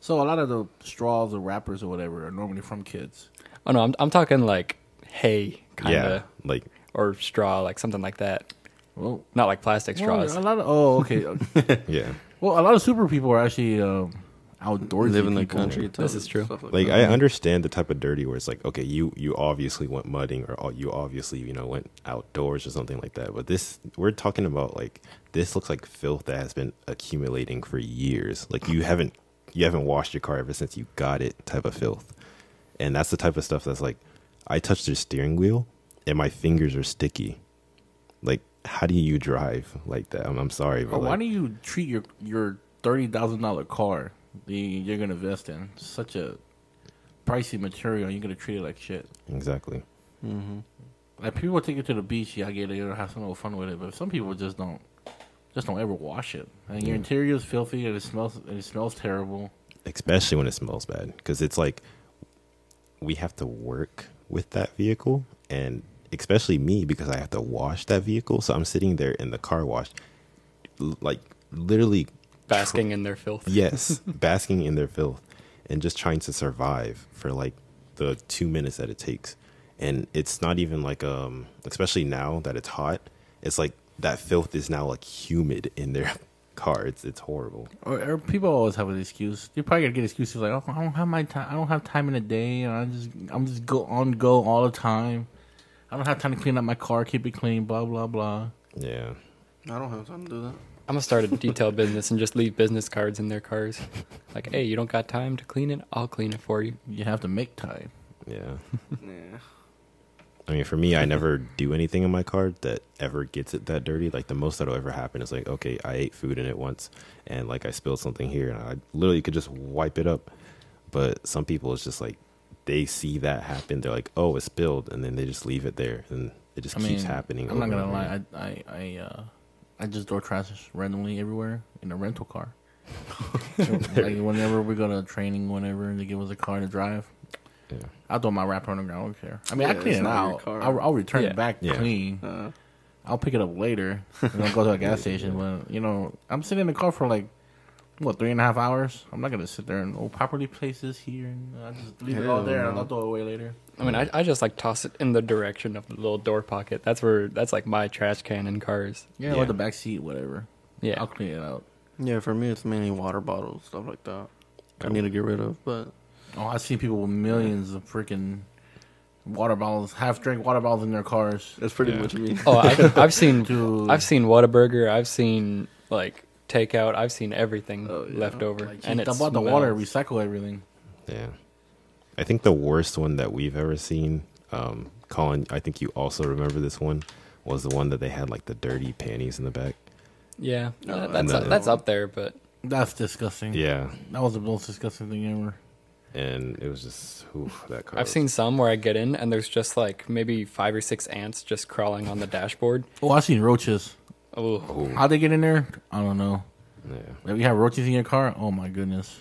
So a lot of the straws or wrappers or whatever are normally from kids. Oh no, I'm I'm talking like hay kind of yeah, like or straw like something like that. Well, not like plastic straws. Well, a lot of oh okay. yeah. Well, a lot of Subaru people are actually um, outdoorsy. Live in the country. This is true. Like, like I understand the type of dirty where it's like, okay, you, you obviously went mudding or you obviously, you know, went outdoors or something like that. But this, we're talking about like, this looks like filth that has been accumulating for years. Like you haven't, you haven't washed your car ever since you got it type of filth. And that's the type of stuff that's like, I touch their steering wheel and my fingers are sticky. Like, how do you drive like that? I'm, I'm sorry. But oh, like, why do you treat your, your thirty thousand dollars car that you're going to invest in, such a pricey material, and you're going to treat it like shit? Exactly. Mm-hmm. Like, people take it to the beach, yeah, I get it, you're going to have some little fun with it, but some people just don't, just don't ever wash it. And yeah. Your interior is filthy, and it smells, and it smells terrible. Especially when it smells bad, because it's like, we have to work with that vehicle, and especially me, because I have to wash that vehicle. So I'm sitting there in the car wash, like literally basking tr- in their filth. Yes, basking in their filth, and just trying to survive for like the two minutes that it takes. And it's not even like, um, especially now that it's hot, it's like that filth is now like humid in their car. It's it's horrible. Or, or people always have an excuse. You're probably gonna get excuses like, "Oh, I don't have my time. I don't have time in a day, and I just I'm just go on go all the time. I don't have time to clean up my car, keep it clean, blah blah blah." Yeah, I don't have time to do that. I'm gonna start a detail business and just leave business cards in their cars. Like, hey, you don't got time to clean it? I'll clean it for you. You have to make time. Yeah. Yeah. I mean, for me, I never do anything in my car that ever gets it that dirty. Like, the most that'll ever happen is like, okay, I ate food in it once, and like I spilled something here, and I literally could just wipe it up. But some people, it's just like they see that happen, they're like, oh, it spilled, and then they just leave it there, and it just I keeps mean, happening. I'm not gonna over. lie, I I I, uh, I just door trash randomly everywhere in a rental car. Like, whenever we go to training, whenever they give us a car to drive. Yeah. I'll throw my wrapper on the ground. I don't care. I mean, yeah, I clean it out. I'll, I'll return yeah. it back yeah. clean. Uh, I'll pick it up later. And I'll go to a gas station. But, you know, I'm sitting in the car for like, what, three and a half hours? I'm not going to sit there and, oh, property places here. And I'll just leave yeah, it all there and I'll throw it away later. I mean, I, I just like toss it in the direction of the little door pocket. That's where, that's like my trash can in cars. Yeah, yeah. Or the back seat, whatever. Yeah. I'll clean it out. Yeah, for me, it's mainly water bottles, stuff like that. I need to get rid of, but. Oh, I've seen people with millions of freaking water bottles, half-drink water bottles in their cars. That's pretty yeah. much me. Oh, I've, I've seen, Dude. I've seen Whataburger. I've seen like takeout. I've seen everything oh, yeah. left over, like, and it's about the water. Recycle everything. Yeah, I think the worst one that we've ever seen, um, Colin, I think you also remember this one, was the one that they had like the dirty panties in the back. Yeah, no, uh, that's the, that's up there, but that's disgusting. Yeah, that was the most disgusting thing ever. And it was just, oof, that car. I've was... seen some where I get in and there's just like maybe five or six ants just crawling on the dashboard. Oh, I've seen roaches. Oh. oh. How'd they get in there? I don't know. Yeah. If you have roaches in your car, oh my goodness.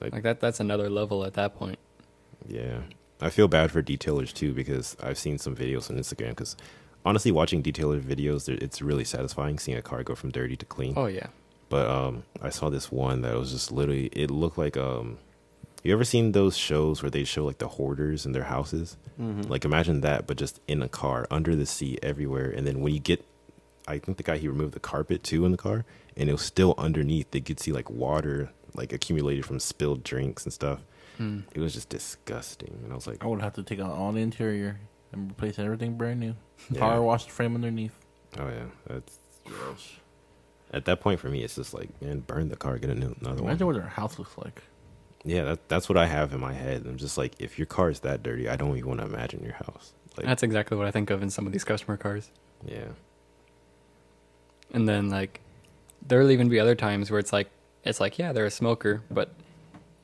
Like, like that, that's another level at that point. Yeah. I feel bad for detailers too, because I've seen some videos on Instagram, because honestly, watching detailer videos, it's really satisfying seeing a car go from dirty to clean. Oh, yeah. But um, I saw this one that was just literally, it looked like... um. You ever seen those shows where they show like the hoarders in their houses? Mm-hmm. Like, imagine that, but just in a car, under the seat, everywhere. And then when you get, I think the guy, he removed the carpet too in the car, and it was still underneath. They could see like water, like accumulated from spilled drinks and stuff. Mm. It was just disgusting. And I was like, I would have to take out all the interior and replace everything brand new. Yeah. Power wash the frame underneath. Oh yeah, that's gross. At that point for me, it's just like, man, burn the car, get a new, another Imagine one. Imagine what their house looks like. Yeah, that, that's what I have in my head. I'm just like, if your car is that dirty, I don't even want to imagine your house. Like, that's exactly what I think of in some of these customer cars. Yeah. And then, like, there'll even be other times where it's like, it's like, yeah, they're a smoker, but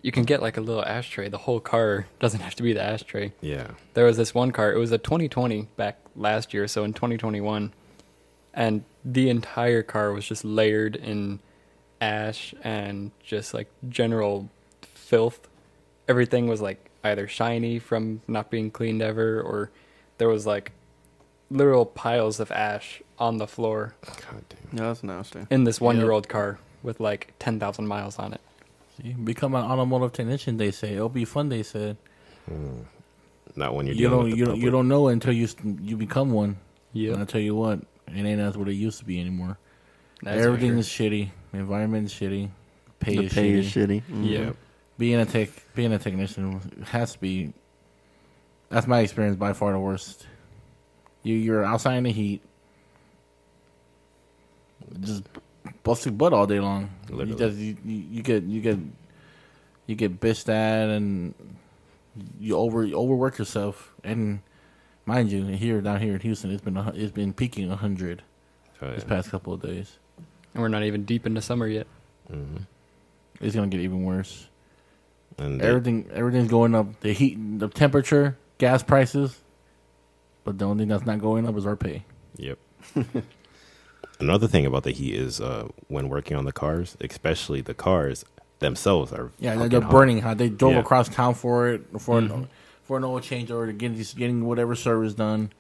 you can get, like, a little ashtray. The whole car doesn't have to be the ashtray. Yeah. There was this one car. It was a twenty twenty back last year, so in twenty twenty-one. And the entire car was just layered in ash and just, like, general... filth. Everything was like either shiny from not being cleaned ever, or there was like literal piles of ash on the floor. God damn. Yeah, that's nasty. In this one-year-old yep. car with like ten thousand miles on it. See, become an automotive technician, they say. It'll be fun, they said. Hmm. Not when you're you dealing don't, with the you public. Don't you don't know until you you become one. Yeah. And I tell you what, it ain't as what it used to be anymore. That's Everything sure. is shitty. The environment is shitty. Pay the is pay shitty. Is shitty. Mm-hmm. Yeah. Being a tech, being a technician has to be. That's my experience, by far the worst. You you're outside in the heat, just busting butt all day long. Literally. You just you, you, you get you get you get bitched at and you over you overwork yourself, and mind you, here down here in Houston, it's been a, it's been peaking one hundred oh, yeah. this past couple of days, and we're not even deep into summer yet. Mm-hmm. It's gonna get even worse. And everything they, everything's going up. The heat, the temperature, gas prices. But the only thing that's not going up is our pay. Yep. Another thing about the heat is uh, when working on the cars, especially the cars themselves are yeah they're hot. burning hot. They drove yeah. across town for it for mm-hmm. an, for an oil change or to get getting whatever service done.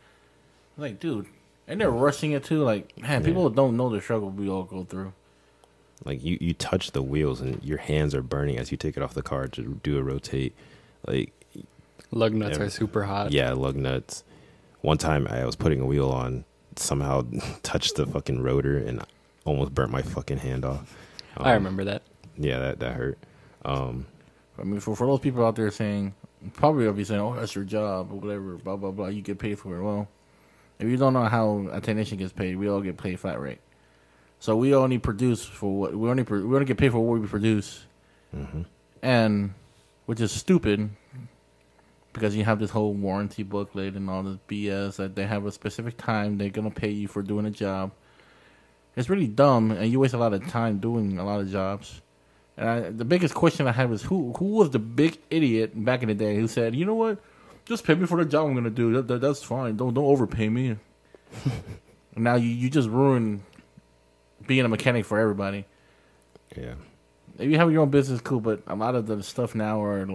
I'm like, dude, and they're rushing it too. Like, man, people yeah. don't know the struggle we all go through. Like, you, you touch the wheels and your hands are burning as you take it off the car to do a rotate. Like, lug nuts every, are super hot. Yeah, lug nuts. One time I was putting a wheel on, somehow touched the fucking rotor and almost burnt my fucking hand off. Um, I remember that. Yeah, that, that hurt. Um, I mean, for, for those people out there saying, probably will be saying, oh, that's your job or whatever, blah, blah, blah, you get paid for it. Well, if you don't know how a technician gets paid, we all get paid flat rate. So we only produce for what we only we only get paid for what we produce, mm-hmm. and which is stupid because you have this whole warranty booklet and all this B S that they have a specific time they're gonna pay you for doing a job. It's really dumb, and you waste a lot of time doing a lot of jobs. And I, the biggest question I have is who who was the big idiot back in the day who said, you know what, just pay me for the job I'm gonna do. That, that, that's fine. Don't don't overpay me. Now you, you just ruin. Being a mechanic for everybody. Yeah. If you have your own business, cool, but a lot of the stuff now are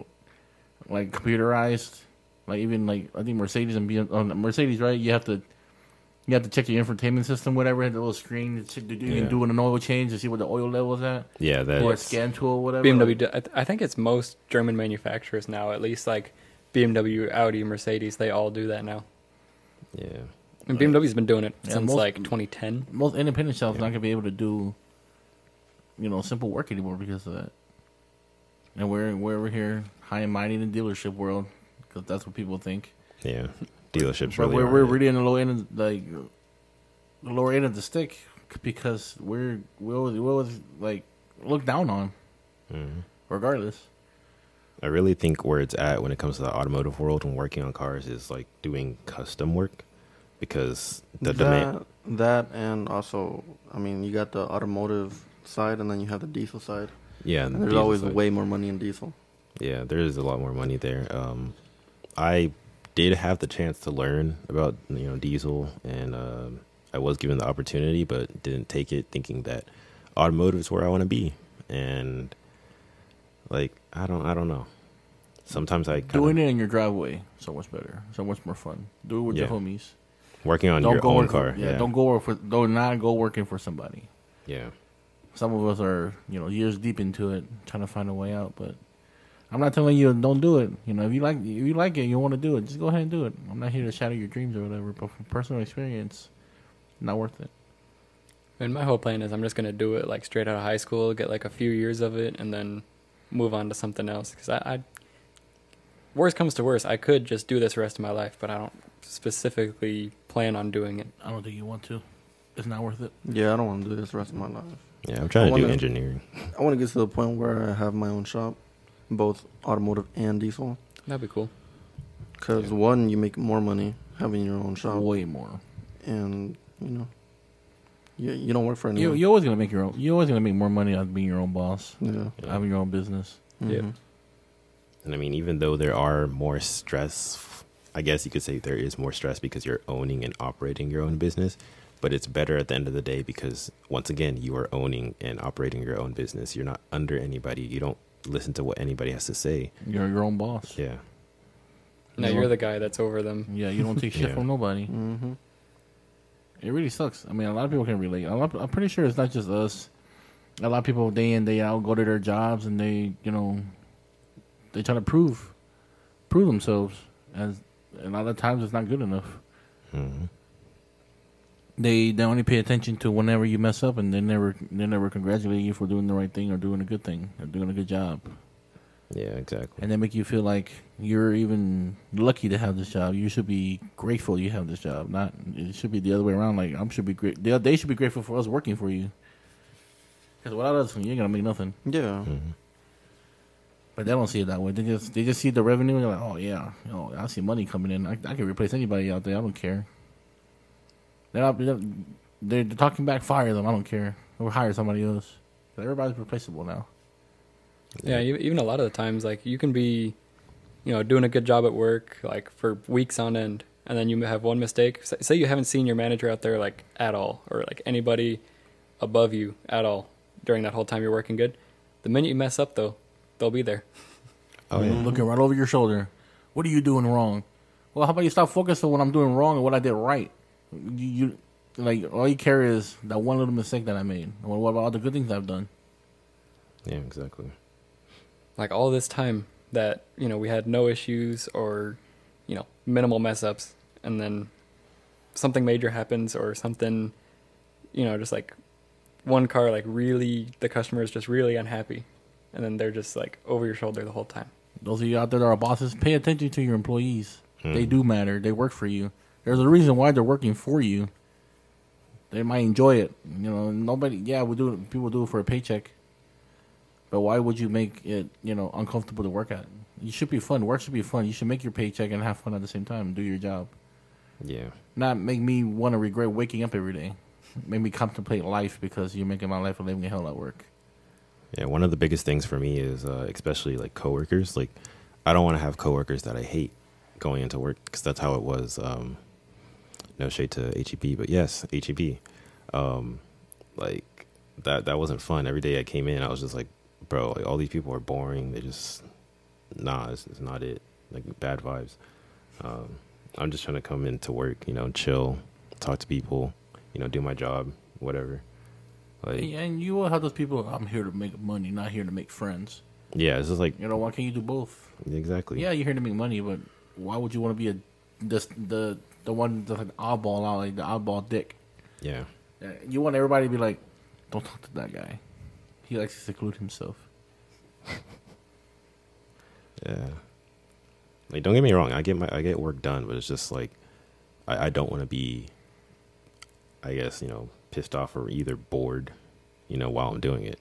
like computerized. Like even like I think Mercedes and B M W, oh, Mercedes, right? You have to you have to check your infotainment system, whatever, the little screen to do, yeah. doing an oil change to see what the oil level is at. Yeah, that or a scan tool, whatever. B M W. I think it's most German manufacturers now, at least like B M W, Audi, Mercedes, they all do that now. Yeah. And B M W's been doing it yeah, since most, like twenty ten. Most independent shops yeah. not gonna be able to do, you know, simple work anymore because of that. And we're we're over here high and mighty in the dealership world because that's what people think. Yeah, dealerships. But really we're we're really in the low end, of, like the lower end of the stick because we're we always, we always like looked down on, mm-hmm. regardless. I really think where it's at when it comes to the automotive world and working on cars is like doing custom work. Because the that, demand that and also, I mean, you got the automotive side and then you have the diesel side. Yeah, and the there's always side. way more money in diesel. Yeah, there is a lot more money there. Um, I did have the chance to learn about you know diesel, and uh, I was given the opportunity, but didn't take it, thinking that automotive is where I want to be. And like, I don't, I don't know. Sometimes I kinda, doing it in your driveway so much better, so much more fun. Do it with yeah. your homies. Working on don't your own car. For, yeah, yeah, don't go work for. Don't not go working for somebody. Yeah. Some of us are, you know, years deep into it, trying to find a way out. But I'm not telling you don't do it. You know, if you like, if you like it, you want to do it. Just go ahead and do it. I'm not here to shatter your dreams or whatever. But from personal experience, not worth it. And my whole plan is I'm just gonna do it like straight out of high school, get like a few years of it, and then move on to something else. Because I, I, worst comes to worst, I could just do this the rest of my life, but I don't specifically plan on doing it. I don't think you want to. It's not worth it. Yeah, I don't want to do this the rest of my life. Yeah, I'm trying I to wanna, do engineering. I want to get to the point where I have my own shop, both automotive and diesel. That'd be cool. Because yeah. one, you make more money having your own shop. Way more. And, you know, you, you don't work for anyone. You, you're always going to make your own. You're always going to make more money out of being your own boss. Yeah. yeah. Having your own business. Mm-hmm. Yeah. And I mean, even though there are more stress I guess you could say there is more stress because you're owning and operating your own business, but it's better at the end of the day because, once again, you are owning and operating your own business. You're not under anybody. You don't listen to what anybody has to say. You're your own boss. Yeah. Now you're the guy that's over them. Yeah, you don't take shit yeah. from nobody. Mm-hmm. It really sucks. I mean, a lot of people can relate. A lot, I'm pretty sure it's not just us. A lot of people, day in, day out, go to their jobs, and they, you know, they try to prove, prove themselves as... A lot of times it's not good enough. Mm-hmm. They they only pay attention to whenever you mess up, and they never they never congratulate you for doing the right thing or doing a good thing or doing a good job. Yeah, exactly. And they make you feel like you're even lucky to have this job. You should be grateful you have this job. Not it should be the other way around. Like I'm should be great. They, they should be grateful for us working for you. Because without us, you ain't gonna make nothing. Yeah. Mm-hmm. But they don't see it that way. They just they just see the revenue and they're like, oh yeah, oh, I see money coming in. I, I can replace anybody out there. I don't care. They're not, they're, they're talking back. Fire them. I don't care. Or hire somebody else. Everybody's replaceable now. Yeah, even a lot of the times, like you can be, you know, doing a good job at work like for weeks on end, and then you have one mistake. Say you haven't seen your manager out there like at all, or like anybody above you at all during that whole time you're working good. The minute you mess up, though, they'll be there. Oh, yeah. Looking right over your shoulder. What are you doing wrong? Well, how about you stop focusing on what I'm doing wrong and what I did right? You, you like all you care is that one little mistake that I made. Well, what about all the good things I've done? Yeah, exactly. Like all this time that, you know, we had no issues or, you know, minimal mess ups, and then something major happens or something, you know, just like one car, like really, the customer is just really unhappy. And then they're just like over your shoulder the whole time. Those of you out there that are bosses, pay attention to your employees. Mm. They do matter. They work for you. There's a reason why they're working for you. They might enjoy it. You know, nobody, yeah, we do, people do it for a paycheck. But why would you make it, you know, uncomfortable to work at? You should be fun. Work should be fun. You should make your paycheck and have fun at the same time and do your job. Yeah. Not make me want to regret waking up every day. Make me contemplate life because you're making my life a living hell at work. Yeah, one of the biggest things for me is uh, especially like coworkers. Like, I don't want to have coworkers that I hate going into work, because that's how it was. Um, no shade to H E B, but yes, H E B. Um, like that that wasn't fun. Every day I came in, I was just like, bro, like, all these people are boring. They just nah, it's, it's not it. Like bad vibes. Um, I'm just trying to come into work, you know, chill, talk to people, you know, do my job, whatever. Like, and you will have those people, I'm here to make money, not here to make friends. Yeah, it's just like... You know, why can't you do both? Exactly. Yeah, you're here to make money, but why would you want to be a this, the the one that's an oddball out, like the oddball dick? Yeah. You want everybody to be like, don't talk to that guy. He likes to seclude himself. Yeah. Like, don't get me wrong, I get my I get work done, but it's just like, I, I don't want to be, I guess, you know... pissed off or either bored, you know, while I'm doing it.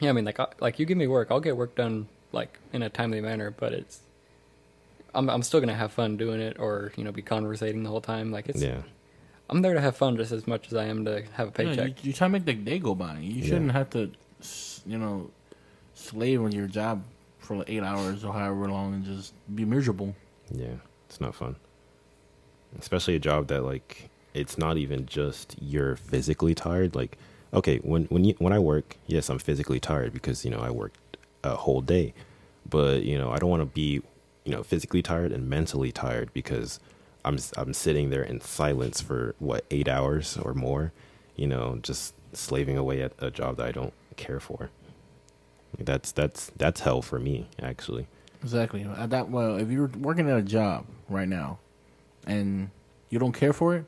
Yeah, I mean, like, I, like you give me work, I'll get work done like in a timely manner, but it's, I'm, I'm still gonna have fun doing it, or you know, be conversating the whole time. Like it's, yeah, I'm there to have fun just as much as I am to have a paycheck. Yeah, you, you try to make the day go by. You shouldn't yeah. have to, you know, slave on your job for like eight hours or however long and just be miserable. Yeah, it's not fun, especially a job that like. It's not even just you're physically tired. Like, okay, when when you, when I work, yes, I'm physically tired because, you know, I worked a whole day. But, you know, I don't want to be, you know, physically tired and mentally tired because I'm I'm sitting there in silence for, what, eight hours or more, you know, just slaving away at a job that I don't care for. That's that's that's hell for me, actually. Exactly. That, well, if you're working at a job right now and you don't care for it,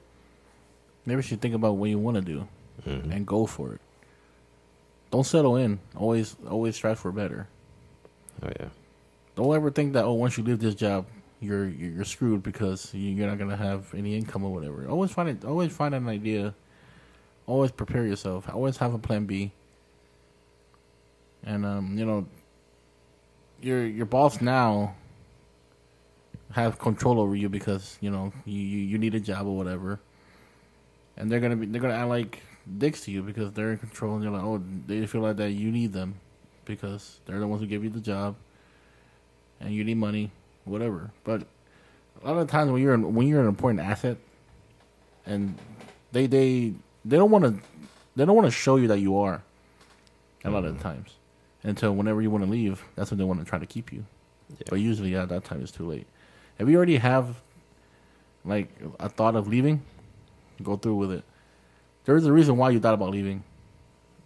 maybe you should think about what you want to do mm-hmm. and go for it. Don't settle in. Always always strive for better. Oh, yeah. Don't ever think that, oh, once you leave this job, you're you're screwed because you're not going to have any income or whatever. Always find it, always find an idea. Always prepare yourself. Always have a plan B. And, um, you know, your your boss now have control over you because, you know, you, you, you need a job or whatever. And they're gonna be they're gonna act like dicks to you because they're in control, and you're like, oh, they feel like that you need them because they're the ones who give you the job, and you need money, whatever. But a lot of times when you're in, when you're an important asset, and they they they don't want to they don't want to show you that you are. A lot of the times, until whenever you want to leave, that's when they want to try to keep you. Yeah. But usually at that time it's too late. If you already have like a thought of leaving, go through with it. There is a reason why you thought about leaving.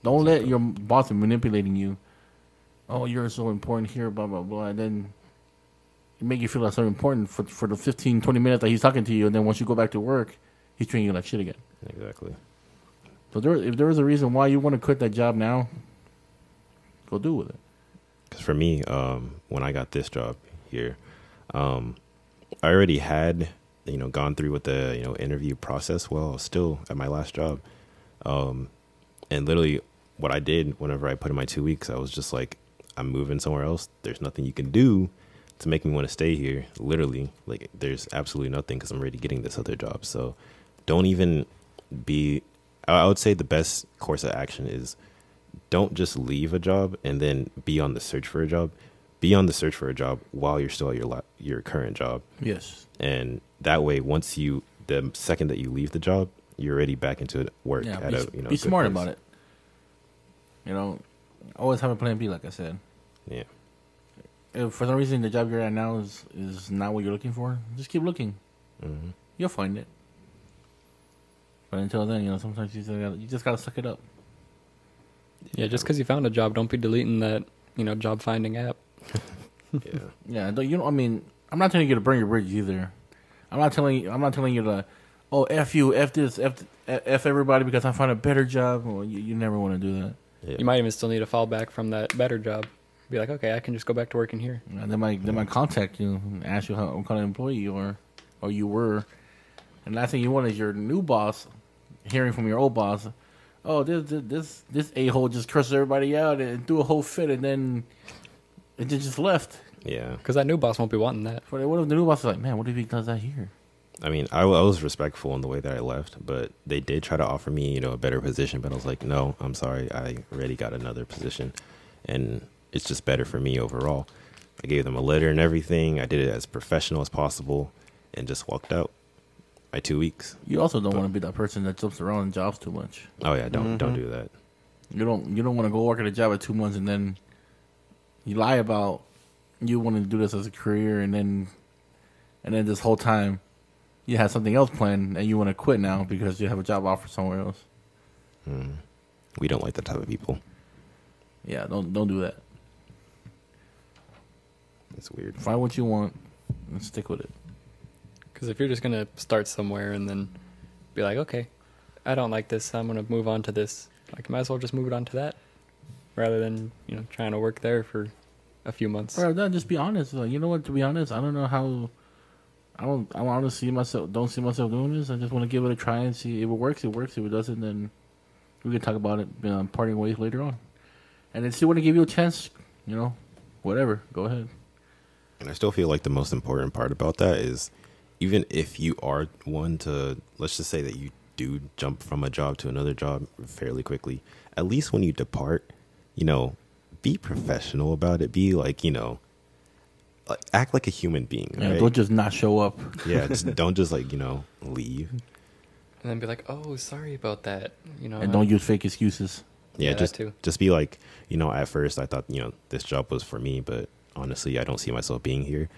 Don't let your boss be manipulating you. Oh, you're so important here, blah, blah, blah. And then it make you feel like so important for for the fifteen, twenty minutes that he's talking to you. And then once you go back to work, he's treating you like shit again. Exactly. So there, if there is a reason why you want to quit that job now, go do with it. Because for me, um, when I got this job here, um, I already had... you know, gone through with the, you know, interview process while I was still at my last job. Um, and literally what I did whenever I put in my two weeks, I was just like, I'm moving somewhere else. There's nothing you can do to make me want to stay here. Literally, like, there's absolutely nothing because I'm already getting this other job. So don't even be, I would say the best course of action is don't just leave a job and then be on the search for a job. Be on the search for a job while you're still at your lo- your current job. Yes. And that way, once you, the second that you leave the job, you're already back into work. Yeah, at be, a, you know, be smart place. About it. You know, always have a plan B, like I said. Yeah. If for some reason the job you're at now is, is not what you're looking for, just keep looking. Mm-hmm. You'll find it. But until then, you know, sometimes you just gotta, you just gotta suck it up. Yeah, just because you found a job, don't be deleting that, you know, job finding app. yeah. Yeah. Don't, you know, I mean, I'm not telling you to burn your bridges either. I'm not telling you. I'm not telling you to. Oh, f you, f this, f f everybody because I found a better job. Well, you, you never want to do that. Yeah. You might even still need to fall back from that better job. Be like, okay, I can just go back to working here. And they might, they might contact you and ask you how, what kind of employee you are, or you were. And last thing you want is your new boss hearing from your old boss. Oh, this this this, this a-hole just cursed everybody out and threw a whole fit, and then it just left. Yeah, because that new boss won't be wanting that. But what if the new boss is like, man, what if he does that here? I mean, I, I was respectful in the way that I left, but they did try to offer me, you know, a better position. But I was like, no, I'm sorry, I already got another position, and it's just better for me overall. I gave them a letter and everything. I did it as professional as possible, and just walked out. By two weeks. You also don't but, want to be that person that jumps around in jobs too much. Oh yeah, don't mm-hmm. don't do that. You don't you don't want to go work at a job at two months and then you lie about you wanting to do this as a career and then and then this whole time you had something else planned and you want to quit now because you have a job offer somewhere else. Mm. We don't like that type of people. Yeah, don't don't do that. It's weird. Find what you want and stick with it. Because if you're just going to start somewhere and then be like, okay, I don't like this, I'm going to move on to this. Like, might as well just move it on to that rather than, you know, trying to work there for a few months. Or no, just be honest. Like, you know what, to be honest, I don't know how, I don't, I want to see myself, don't see myself doing this. I just want to give it a try and see if it works, it works. If it doesn't, then we can talk about it, you know, parting ways later on. And then still want to give you a chance, you know, whatever, go ahead. And I still feel like the most important part about that is, even if you are one to, let's just say that you do jump from a job to another job fairly quickly, at least when you depart, you know, be professional about it. Be like, you know, like, act like a human being. Yeah, right? Don't just not show up. Yeah, just, don't just like, you know, leave. And then be like, oh, sorry about that. You know, and don't um, use fake excuses. Yeah, yeah just, too. just be like, you know, at first I thought, you know, this job was for me, but honestly, I don't see myself being here.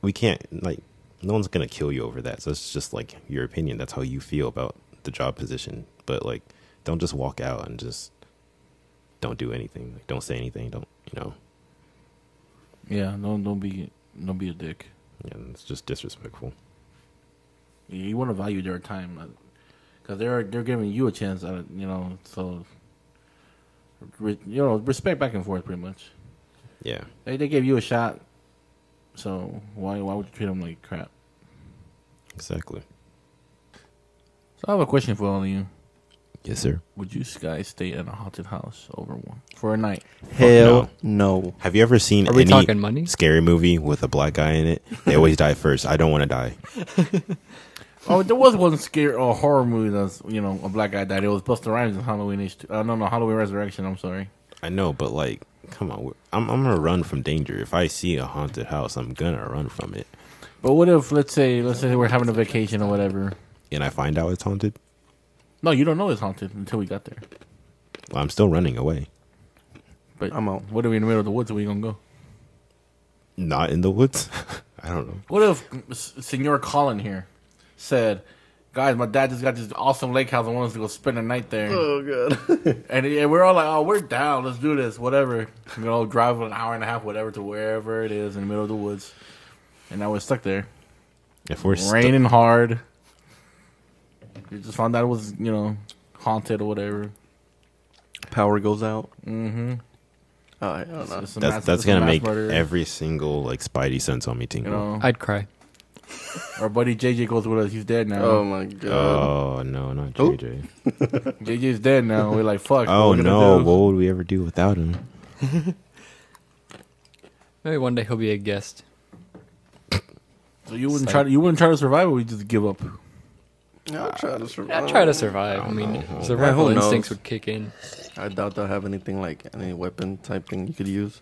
We can't, like, no one's going to kill you over that. So it's just like your opinion. That's how you feel about the job position. But like, don't just walk out and just don't do anything. Like, don't say anything. Don't, you know. Yeah. Don't, don't be, don't be a dick. Yeah. It's just disrespectful. You want to value their time because they're, they're giving you a chance at it, you know, so, you know, respect back and forth pretty much. Yeah. They, they gave you a shot. So why why would you treat them like crap? Exactly. So I have a question for all of you. Yes, sir. Would you guys stay in a haunted house over one for a night? Hell no. no. Have you ever seen Are any scary movie with a black guy in it? They always die first. I don't want to die. Oh, there was one scary or horror movie that's, you know, a black guy died. It was Busta Rhymes in Halloween H two. Uh, no, no, Halloween Resurrection. I'm sorry. I know, but like, come on, I'm I'm gonna run from danger. If I see a haunted house, I'm gonna run from it. But what if, let's say, let's say we're having a vacation or whatever, and I find out it's haunted? No, you don't know it's haunted until we got there. Well, I'm still running away. But I'm out. What are we in the middle of the woods? Are we gonna go? Not in the woods. I don't know. What if Senor Colin here said, guys, my dad just got this awesome lake house and wants to go spend the night there. Oh, God. and, and we're all like, oh, we're down. Let's do this. Whatever. You know, drive an hour and a half, whatever, to wherever it is in the middle of the woods. And now we're stuck there. If we're Raining stu- hard. You just found out it was, you know, haunted or whatever. Power goes out. Mm-hmm. Oh, I don't know. It's, it's that's mass, that's going to make murder. Every single, like, spidey sense on me tingle. You know? I'd cry. Our buddy J J goes with us. He's dead now. Oh my god. Oh no, not J J. J J's dead now. We're like, fuck. Oh no, what would we ever do without him? Maybe one day he'll be a guest. So you wouldn't like, try to, you wouldn't try to survive, or would you just give up? No, I'd try to survive. I'd try to survive. I, I mean, know. survival yeah, instincts knows? would kick in. I doubt they'll have anything like any weapon type thing you could use.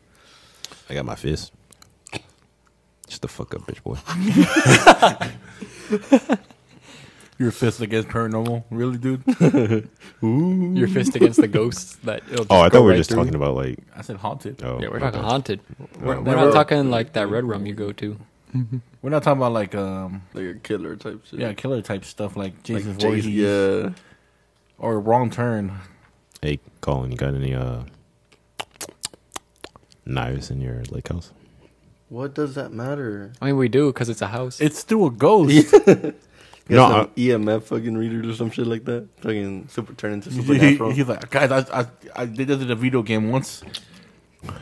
I got my fist. Just the fuck up, bitch boy. Your fist against paranormal? Really, dude? Ooh. Your fist against the ghosts? That it'll just oh, I thought we were right just through. talking about like... I said haunted. Oh, yeah, we're talking haunted. We're, no, we're not talking like that red room you go to. We're not talking about like um like a killer type shit. Yeah, killer type stuff like Jason like Voorhees. Yeah. Or Wrong Turn. Hey, Colin, you got any uh knives in your lake house? What does that matter? I mean, we do because it's a house. It's still a ghost. No, some E M F fucking readers or some shit like that. Fucking super turn into supernatural. He, he's like, guys, I, I, I did this in a video game once.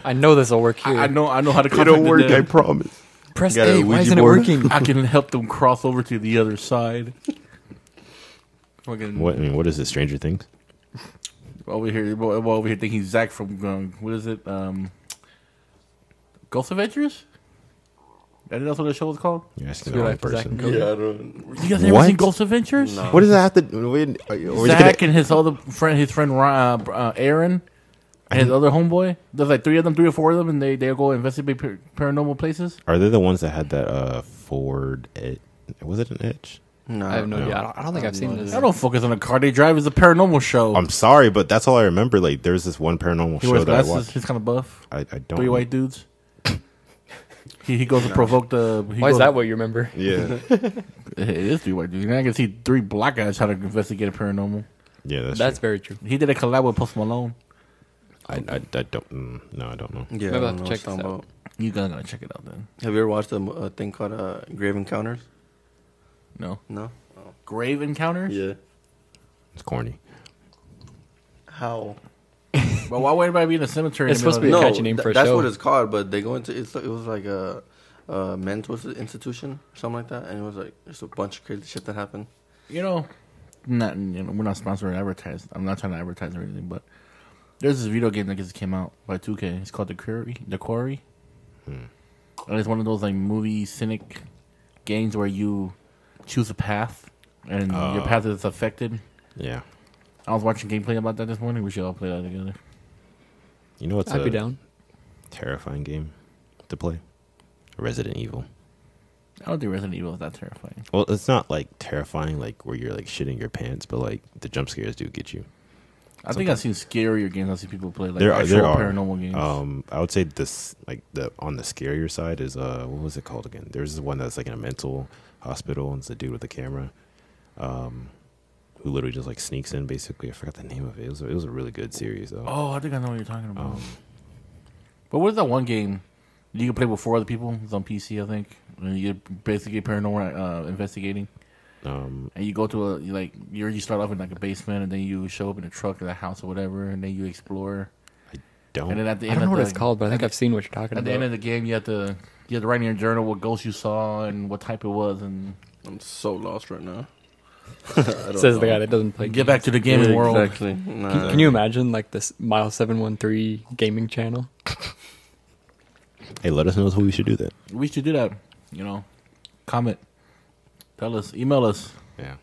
I know this will work here. I, I know, I know how to contact them. It'll work, I promise. Press A. Why isn't it working? I can help them cross over to the other side. Fucking. What? I mean, what is it? Stranger Things. Over here, over here, thinking Zach from um, what is it? Um, Ghost Adventures. And that's what the show was called? You're asking the right person. Yeah, I don't... You guys ever seen Ghost Adventures? No. What does that have to do? We, are you, are Zach gonna... and his other friend, his friend uh, uh, Aaron, and his other homeboy. There's like three of them, three or four of them, and they they go investigate par- paranormal places. Are they the ones that had that uh, Ford? It was it an itch? No, I have no, no. idea. I don't, I don't think I I've seen this. I don't focus on a car they drive. It's a paranormal show. I'm sorry, but that's all I remember. Like there's this one paranormal he show that I watched. He's kind of buff. I, I don't. Three white dudes. He, he goes no. to provoke the... Why is that to, what you remember? Yeah. It is three white dudes. I can see three black guys how to investigate a paranormal. Yeah, that's That's true. very true. He did a collab with Post Malone. I, I, I don't... Mm, no, I don't know. Yeah, Maybe I'll have to check this out. You guys gotta check it out then. Have you ever watched a, a thing called uh, Grave Encounters? No. No? Oh. Grave Encounters? Yeah. It's corny. How... But why would anybody be in a cemetery? It's supposed to be a catchy name for a show. That's what it's called, but they go into it's, it was like a, a mental institution or something like that, and it was like there's a bunch of crazy shit that happened. You know, not you know, we're not sponsored or advertised. I'm not trying to advertise or anything, but there's this video game that just came out by two K. It's called The Quarry. The Quarry. Hmm. And it's one of those like movie cynic games where you choose a path and uh, your path is affected. Yeah. I was watching gameplay about that this morning. We should all play that together. You know what's I'd a be down. terrifying game to play? Resident Evil. I don't think Resident Evil is that terrifying. Well, it's not like terrifying, like where you're like shitting your pants, but like the jump scares do get you. I Sometimes. think I've seen scarier games. I've seen people play like there are, actual there are. paranormal games. Um, I would say this, like the on the scarier side is uh, what was it called again? There's this one that's like in a mental hospital, and it's the dude with the camera, um, who literally just like sneaks in. Basically, I forgot the name of it. It was a, it was a really good series though. Oh, I think I know what you're talking about. Um, but what is that one game you can play with four other people? It's on P C, I think. And you basically paranormal uh, investigating. Um, and you go to a you like you you start off in like a basement, and then you show up in a truck or a house or whatever, and then you explore. I don't. And then at the end I don't know what the, it's called, but I think I've seen what you're talking about. At the end of the game, you have to you have to write in your journal what ghost you saw and what type it was. And I'm so lost right now. Says know. the guy that doesn't play games. Get back to the gaming yeah, world. Exactly. Nah. Can, can you imagine like this Miles seven one three gaming channel? Hey, let us know who we should do that. We should do that. You know, comment, tell us, email us. Yeah,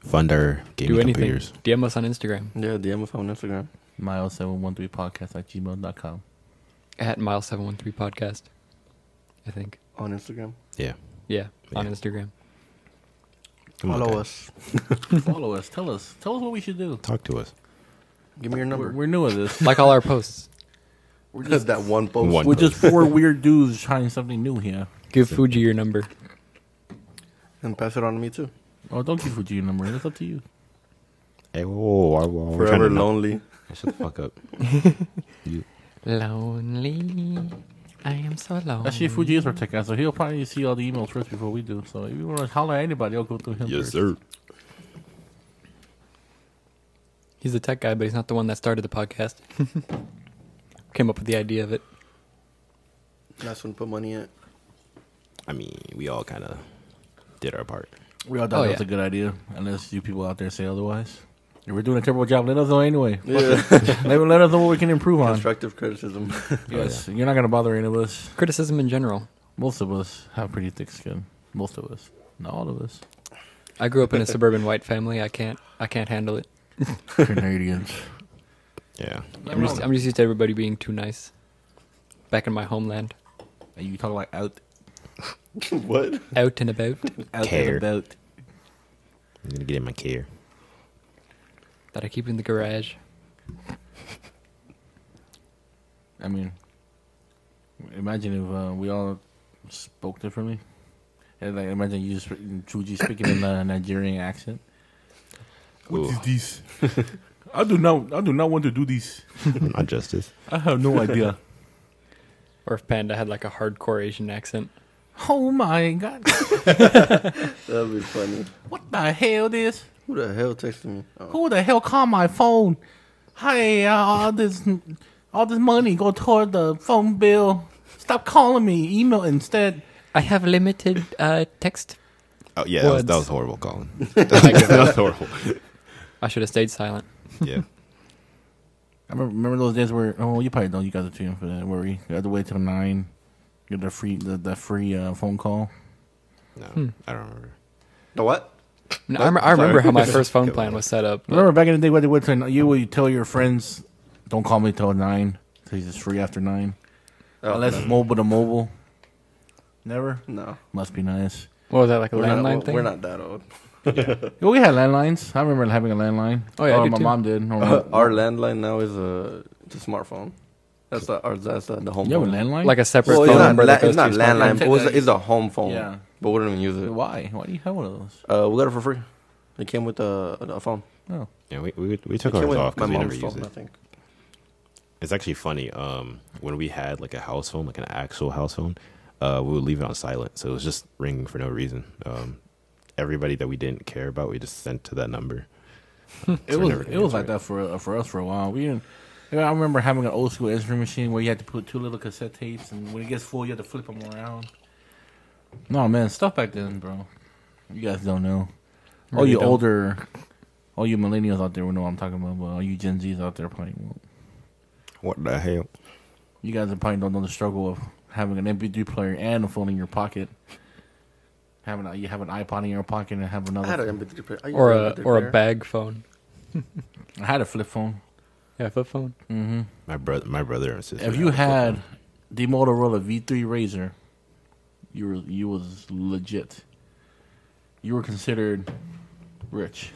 fund our gaming do computers. D M us on Instagram. Yeah, D M us on Instagram. Miles seven one three podcast at gmail dot com. At Miles seven one three podcast. I think on Instagram. Yeah. Yeah, yeah. On Instagram. Follow okay. us. Follow us. Tell us. Tell us what we should do. Talk to us. Give me your number. We're, we're new at this. Like all our posts. We're just that one post. One we're post. just four weird dudes trying something new here. Give Fuji your number. And pass it on to me too. Oh, don't give Fuji your number. That's up to you. Hey, whoa, whoa, whoa, whoa. Forever lonely. Shut the fuck up. You. Lonely. I am so lonely. Actually, Fuji is our tech guy, so he'll probably see all the emails first before we do. So if you want to holler at anybody, I'll go through him yes, first. Yes, sir. He's the tech guy, but he's not the one that started the podcast. Came up with the idea of it. Last one put money in. I mean, we all kind of did our part. We all thought oh, that yeah. was a good idea, unless you people out there say otherwise. We're doing a terrible job. Let us know anyway. Yeah. let, let us know what we can improve on. Constructive criticism. Yes. Oh, yeah. You're not going to bother any of us. Criticism in general. Most of us have pretty thick skin. Most of us. Not all of us. I grew up in a suburban white family. I can't I can't handle it. Canadians. Yeah. I'm just, I'm just used to everybody being too nice. Back in my homeland. You talk like out. What? Out and about. Out care. And about. I'm going to get in my care. That I keep in the garage. I mean, imagine if uh, we all spoke differently. And, like, imagine you just Chuji speaking in a Nigerian accent. What Ooh. Is this? I do not. I do not want to do this. Not justice. I have no idea. Or if Panda had like a hardcore Asian accent. Oh my god! That'd be funny. What the hell this? Who the hell texted me? Oh. Who the hell called my phone? Hey, uh, all this, all this money go toward the phone bill. Stop calling me. Email instead. I have limited uh, text. Oh yeah, that was, that was horrible, Colin. That was horrible. I should have stayed silent. Yeah. I remember, remember those days where oh you probably don't you guys are too young for that. Where we had to wait till nine, get the free the, the free uh, phone call. No, hmm. I don't remember. The what? No, I, I remember how my first phone plan was set up. Remember back in the day when they would say, you would tell your friends, don't call me till nine, because it's free after nine. Oh, unless no. It's mobile to mobile. Never? No. Must be nice. What was that, like a we're landline not, thing? We're not that old. Yeah. Well, we had landlines. I remember having a landline. Oh, yeah. Or I did my too. Mom did. Uh, our landline now is a, a smartphone. That's the, our, that's the, the home you phone. You have a landline? Like a separate well, phone number. It's not, la- it's not landline, but it's, it's a home phone. Yeah. But we didn't even use it. Why? Why do you have one of those? Uh, we got it for free. It came with a, a phone. Oh. Yeah, we we, we took it ours off because we never used it. I think. It's actually funny. Um, when we had like a house phone, like an actual house phone, uh, we would leave it on silent. So it was just ringing for no reason. Um, everybody that we didn't care about, we just sent to that number. Um, it so was it was like it. That for uh, for us for a while. We didn't. You know, I remember having an old school answering machine where you had to put two little cassette tapes, and when it gets full, you had to flip them around. No, man, stuff back then, bro. You guys don't know. All really you don't. Older, all you millennials out there will know what I'm talking about, but all you Gen Zs out there probably won't. What the hell? You guys probably don't know the struggle of having an M P three player and a phone in your pocket. Having a, You have an iPod in your pocket and have another I had an M P three player. Or, a, M P three or player. A bag phone. I had a flip phone. Yeah, flip phone? Mm-hmm. My, bro- my brother and sister. If you had the Motorola V three Razr, You were you was legit. You were considered rich.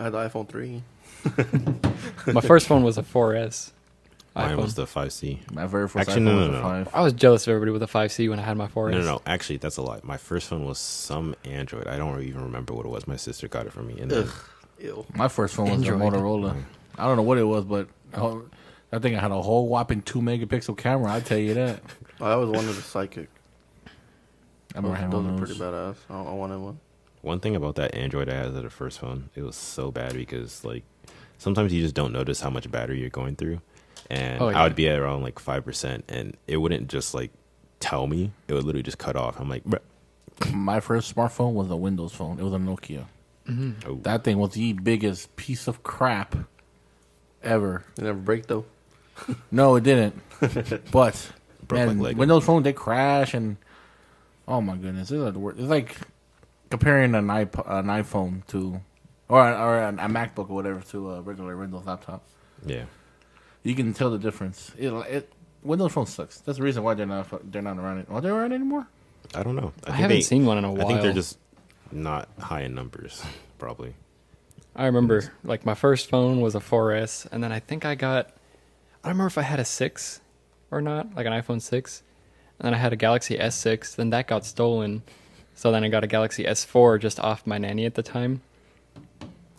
I had the iPhone three. My first phone was a four S. Mine iPhone. Was the five C. My very first actually, iPhone no, no, was no. a five. I was jealous of everybody with a five C when I had my four S. No, no, no. Actually, that's a lie. My first phone was some Android. I don't even remember what it was. My sister got it for me. And Ugh. Ew. My first phone was Android. A Motorola. I don't know what it was, but I think I had a whole whopping two megapixel camera. I tell you that. I was one of the psychic. I those those are pretty badass. I, I wanted one. One thing about that Android I had as a first phone, it was so bad because like sometimes you just don't notice how much battery you're going through, and oh, yeah. I would be at around like five percent, and it wouldn't just like tell me; it would literally just cut off. I'm like, bruh. My first smartphone was a Windows phone. It was a Nokia. Mm-hmm. Oh. That thing was the biggest piece of crap ever. It never broke though. No, it didn't. But man, like Windows phone they crash and. Oh my goodness! This is the word. It's like comparing an iPod, an iPhone to, or or a MacBook or whatever to a regular Windows laptop. Yeah, you can tell the difference. It, it Windows phone sucks. That's the reason why they're not they're not around. Are they around anymore? I don't know. I, I think haven't they, seen one in a while. I think they're just not high in numbers, probably. I remember like my first phone was a four S, and then I think I got. I don't remember if I had a six or not, like an iPhone six. And then I had a Galaxy S six. Then that got stolen. So then I got a Galaxy S four just off my nanny at the time.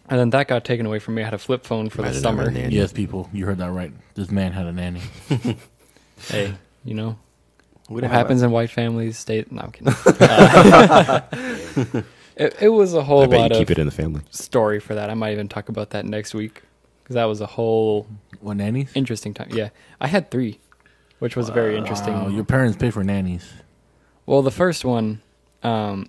And then that got taken away from me. I had a flip phone for the summer. Yes, people. You heard that right. This man had a nanny. Hey, you know, what happens in white families stay... No, I'm kidding. Uh, it, it was a whole I bet lot you keep of it in the family. Story for that. I might even talk about that next week. Because that was a whole... What, nannies? Interesting time. Yeah. I had three. Which was wow. very interesting. Wow. Your parents pay for nannies. Well, the first one, um,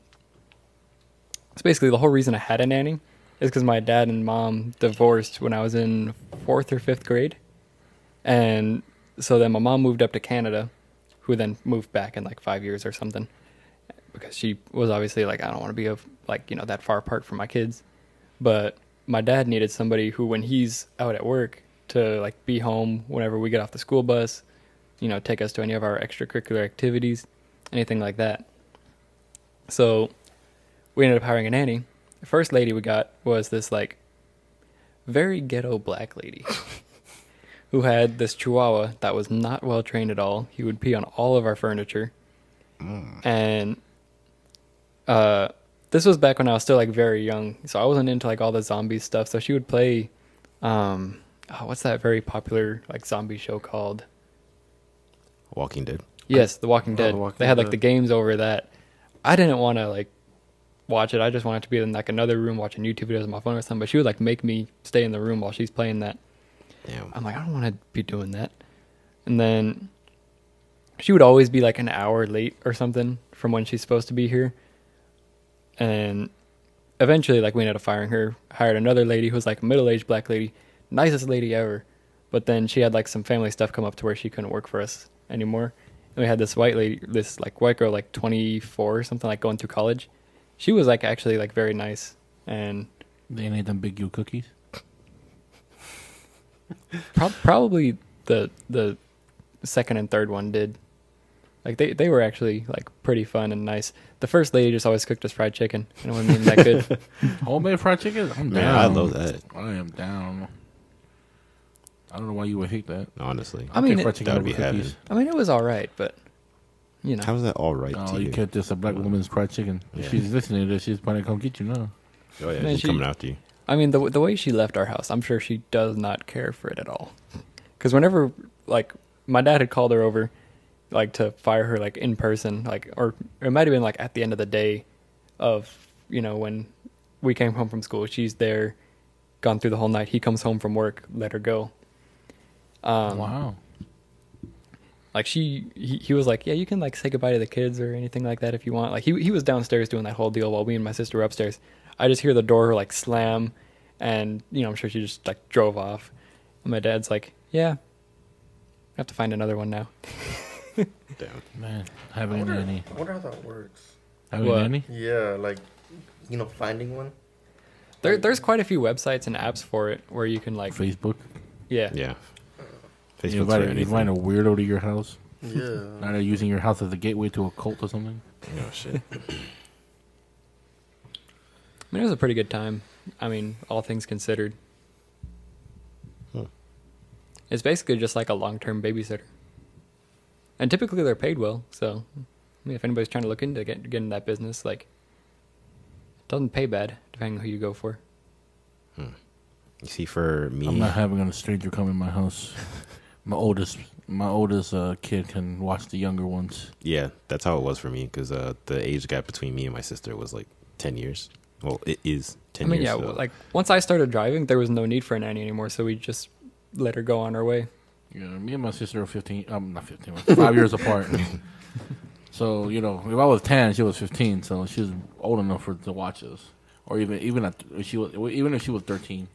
it's basically the whole reason I had a nanny is because my dad and mom divorced when I was in fourth or fifth grade. And so then my mom moved up to Canada, who then moved back in like five years or something. Because she was obviously like, I don't want to be a, like, you know, that far apart from my kids. But my dad needed somebody who, when he's out at work, to like be home whenever we get off the school bus, you know, take us to any of our extracurricular activities, anything like that. So we ended up hiring a nanny. The first lady we got was this like very ghetto black lady who had this chihuahua that was not well trained at all. He would pee on all of our furniture. Mm. And uh, this was back when I was still like very young. So I wasn't into like all the zombie stuff. So she would play, um, oh, what's that very popular like zombie show called? Walking Dead. Yes, The Walking Dead. Oh, the Walking they had like Dead. The games over that. I didn't want to like watch it. I just wanted to be in like another room watching YouTube videos on my phone or something. But she would like make me stay in the room while she's playing that. Damn. I'm like, I don't want to be doing that. And then she would always be like an hour late or something from when she's supposed to be here. And eventually, like, we ended up firing her. Hired another lady who was like a middle-aged black lady, nicest lady ever. But then she had like some family stuff come up to where she couldn't work for us anymore. And we had this white lady, this like white girl, like twenty-four or something, like going through college. She was like actually like very nice. And they made them Big U cookies. Pro- probably the the second and third one did. Like they, they were actually like pretty fun and nice. The first lady just always cooked us fried chicken, and it wasn't even that good. Homemade fried chicken? I'm down. Man, I love that. I am down. I don't know why you would hate that. Honestly, I, I mean, it, that would be heavy. I mean, it was all right, but you know, how is that all right? Oh, to you, you can't just a black woman's fried chicken. Yeah. If she's listening to this, she's probably come get you now. Oh yeah, and she's she, coming after you. I mean, the the way she left our house, I'm sure she does not care for it at all. Because whenever like my dad had called her over, like to fire her like in person, like or it might have been like at the end of the day, of you know when we came home from school, she's there, gone through the whole night. He comes home from work, let her go. Um, wow. Like she, he, he was like, yeah, you can like say goodbye to the kids or anything like that if you want. Like he he was downstairs doing that whole deal while we and my sister were upstairs. I just hear the door like slam, and you know I'm sure she just like drove off. And my dad's like, yeah, I have to find another one now. Damn, man, having I wonder, a nanny. I wonder how that works. Having a nanny? Yeah, like you know, finding one. There, there's quite a few websites and apps for it where you can like Facebook. Yeah. Yeah. Facebook's you invite, you invite a weirdo to your house. Yeah. Now they're using your house as a gateway to a cult or something. Oh, shit. I mean, it was a pretty good time. I mean, all things considered. Huh. It's basically just like a long-term babysitter. And typically they're paid well, so I mean, if anybody's trying to look into get, getting that business, like, it doesn't pay bad, depending on who you go for. Hmm. You see, for me... I'm not having a stranger come in my house. My oldest, my oldest uh, kid can watch the younger ones. Yeah, that's how it was for me because uh, the age gap between me and my sister was like ten years. Well, it is ten years. I mean, years, yeah, so. Like once I started driving, there was no need for a nanny anymore, so we just let her go on her way. Yeah, me and my sister are fifteen. I'm um, not fifteen. Five years apart. So you know, if I was ten, she was fifteen, so she was old enough for to watch us, or even even at, if she was even if she was thirteen.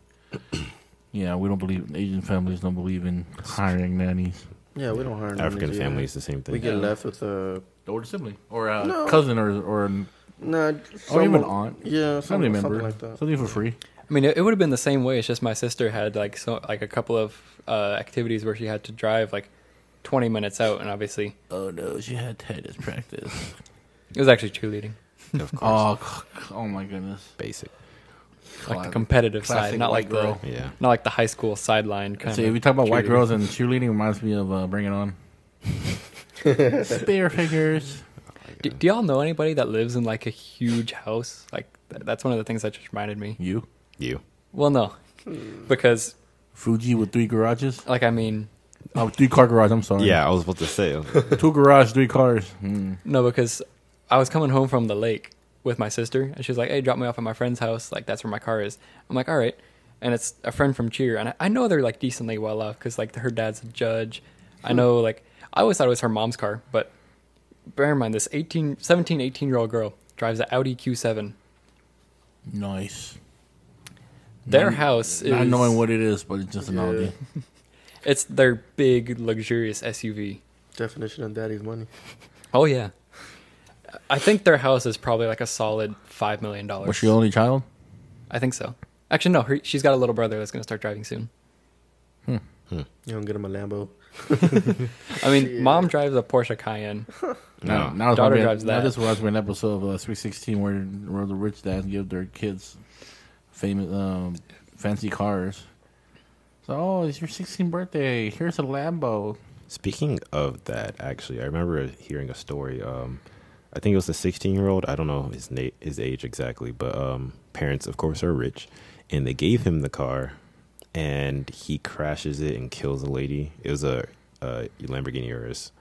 Yeah, we don't believe Asian families don't believe in hiring nannies. Yeah, we don't hire African nannies. African families, the same thing. We get yeah. left with a older sibling or a no. cousin or or an, nah, or even aunt. Yeah, family member. Something like that. Something for free. I mean, it, it would have been the same way. It's just my sister had like so like a couple of uh, activities where she had to drive like twenty minutes out, and obviously. Oh no, she had tennis practice. It was actually cheerleading. Of course. Oh, oh my goodness. Basic. Like the competitive side, not like the yeah. not like the high school sideline kind. See, of we talk about white girls and cheerleading reminds me of uh, Bring It On. Spare fingers. Oh do, do y'all know anybody that lives in like a huge house? Like th- that's one of the things that just reminded me. You, you. Well, no, because Fuji with three garages. Like I mean, oh, three car garage. I'm sorry. Yeah, I was about to say two garage, three cars. Mm. No, because I was coming home from the lake with my sister, and she was like, hey, drop me off at my friend's house, like, that's where my car is. I'm like, all right, and it's a friend from cheer, and I, I know they're, like, decently well off, because, like, her dad's a judge, I know, like, I always thought it was her mom's car, but bear in mind, this eighteen, seventeen, eighteen-year-old girl drives an Audi Q seven. Nice. Their not, house is... Not knowing what it is, but it's just an yeah. Audi. It's their big, luxurious S U V. Definition of daddy's money. Oh, yeah. I think their house is probably like a solid five million dollars. Was she your only child? I think so. Actually, no. Her, she's got a little brother that's going to start driving soon. Hmm. Hmm. You don't get him a Lambo. I mean, yeah. Mom drives a Porsche Cayenne. No, now daughter been, drives that. Now this reminds me of an episode of uh, three sixteen where, where the rich dads give their kids famous, um, fancy cars. So, oh, it's your sixteenth birthday. Here's a Lambo. Speaking of that, actually, I remember hearing a story. Um, I think it was a sixteen-year-old. I don't know his na- his age exactly, but um, parents, of course, are rich, and they gave him the car. And he crashes it and kills a lady. It was a, a Lamborghini Urus.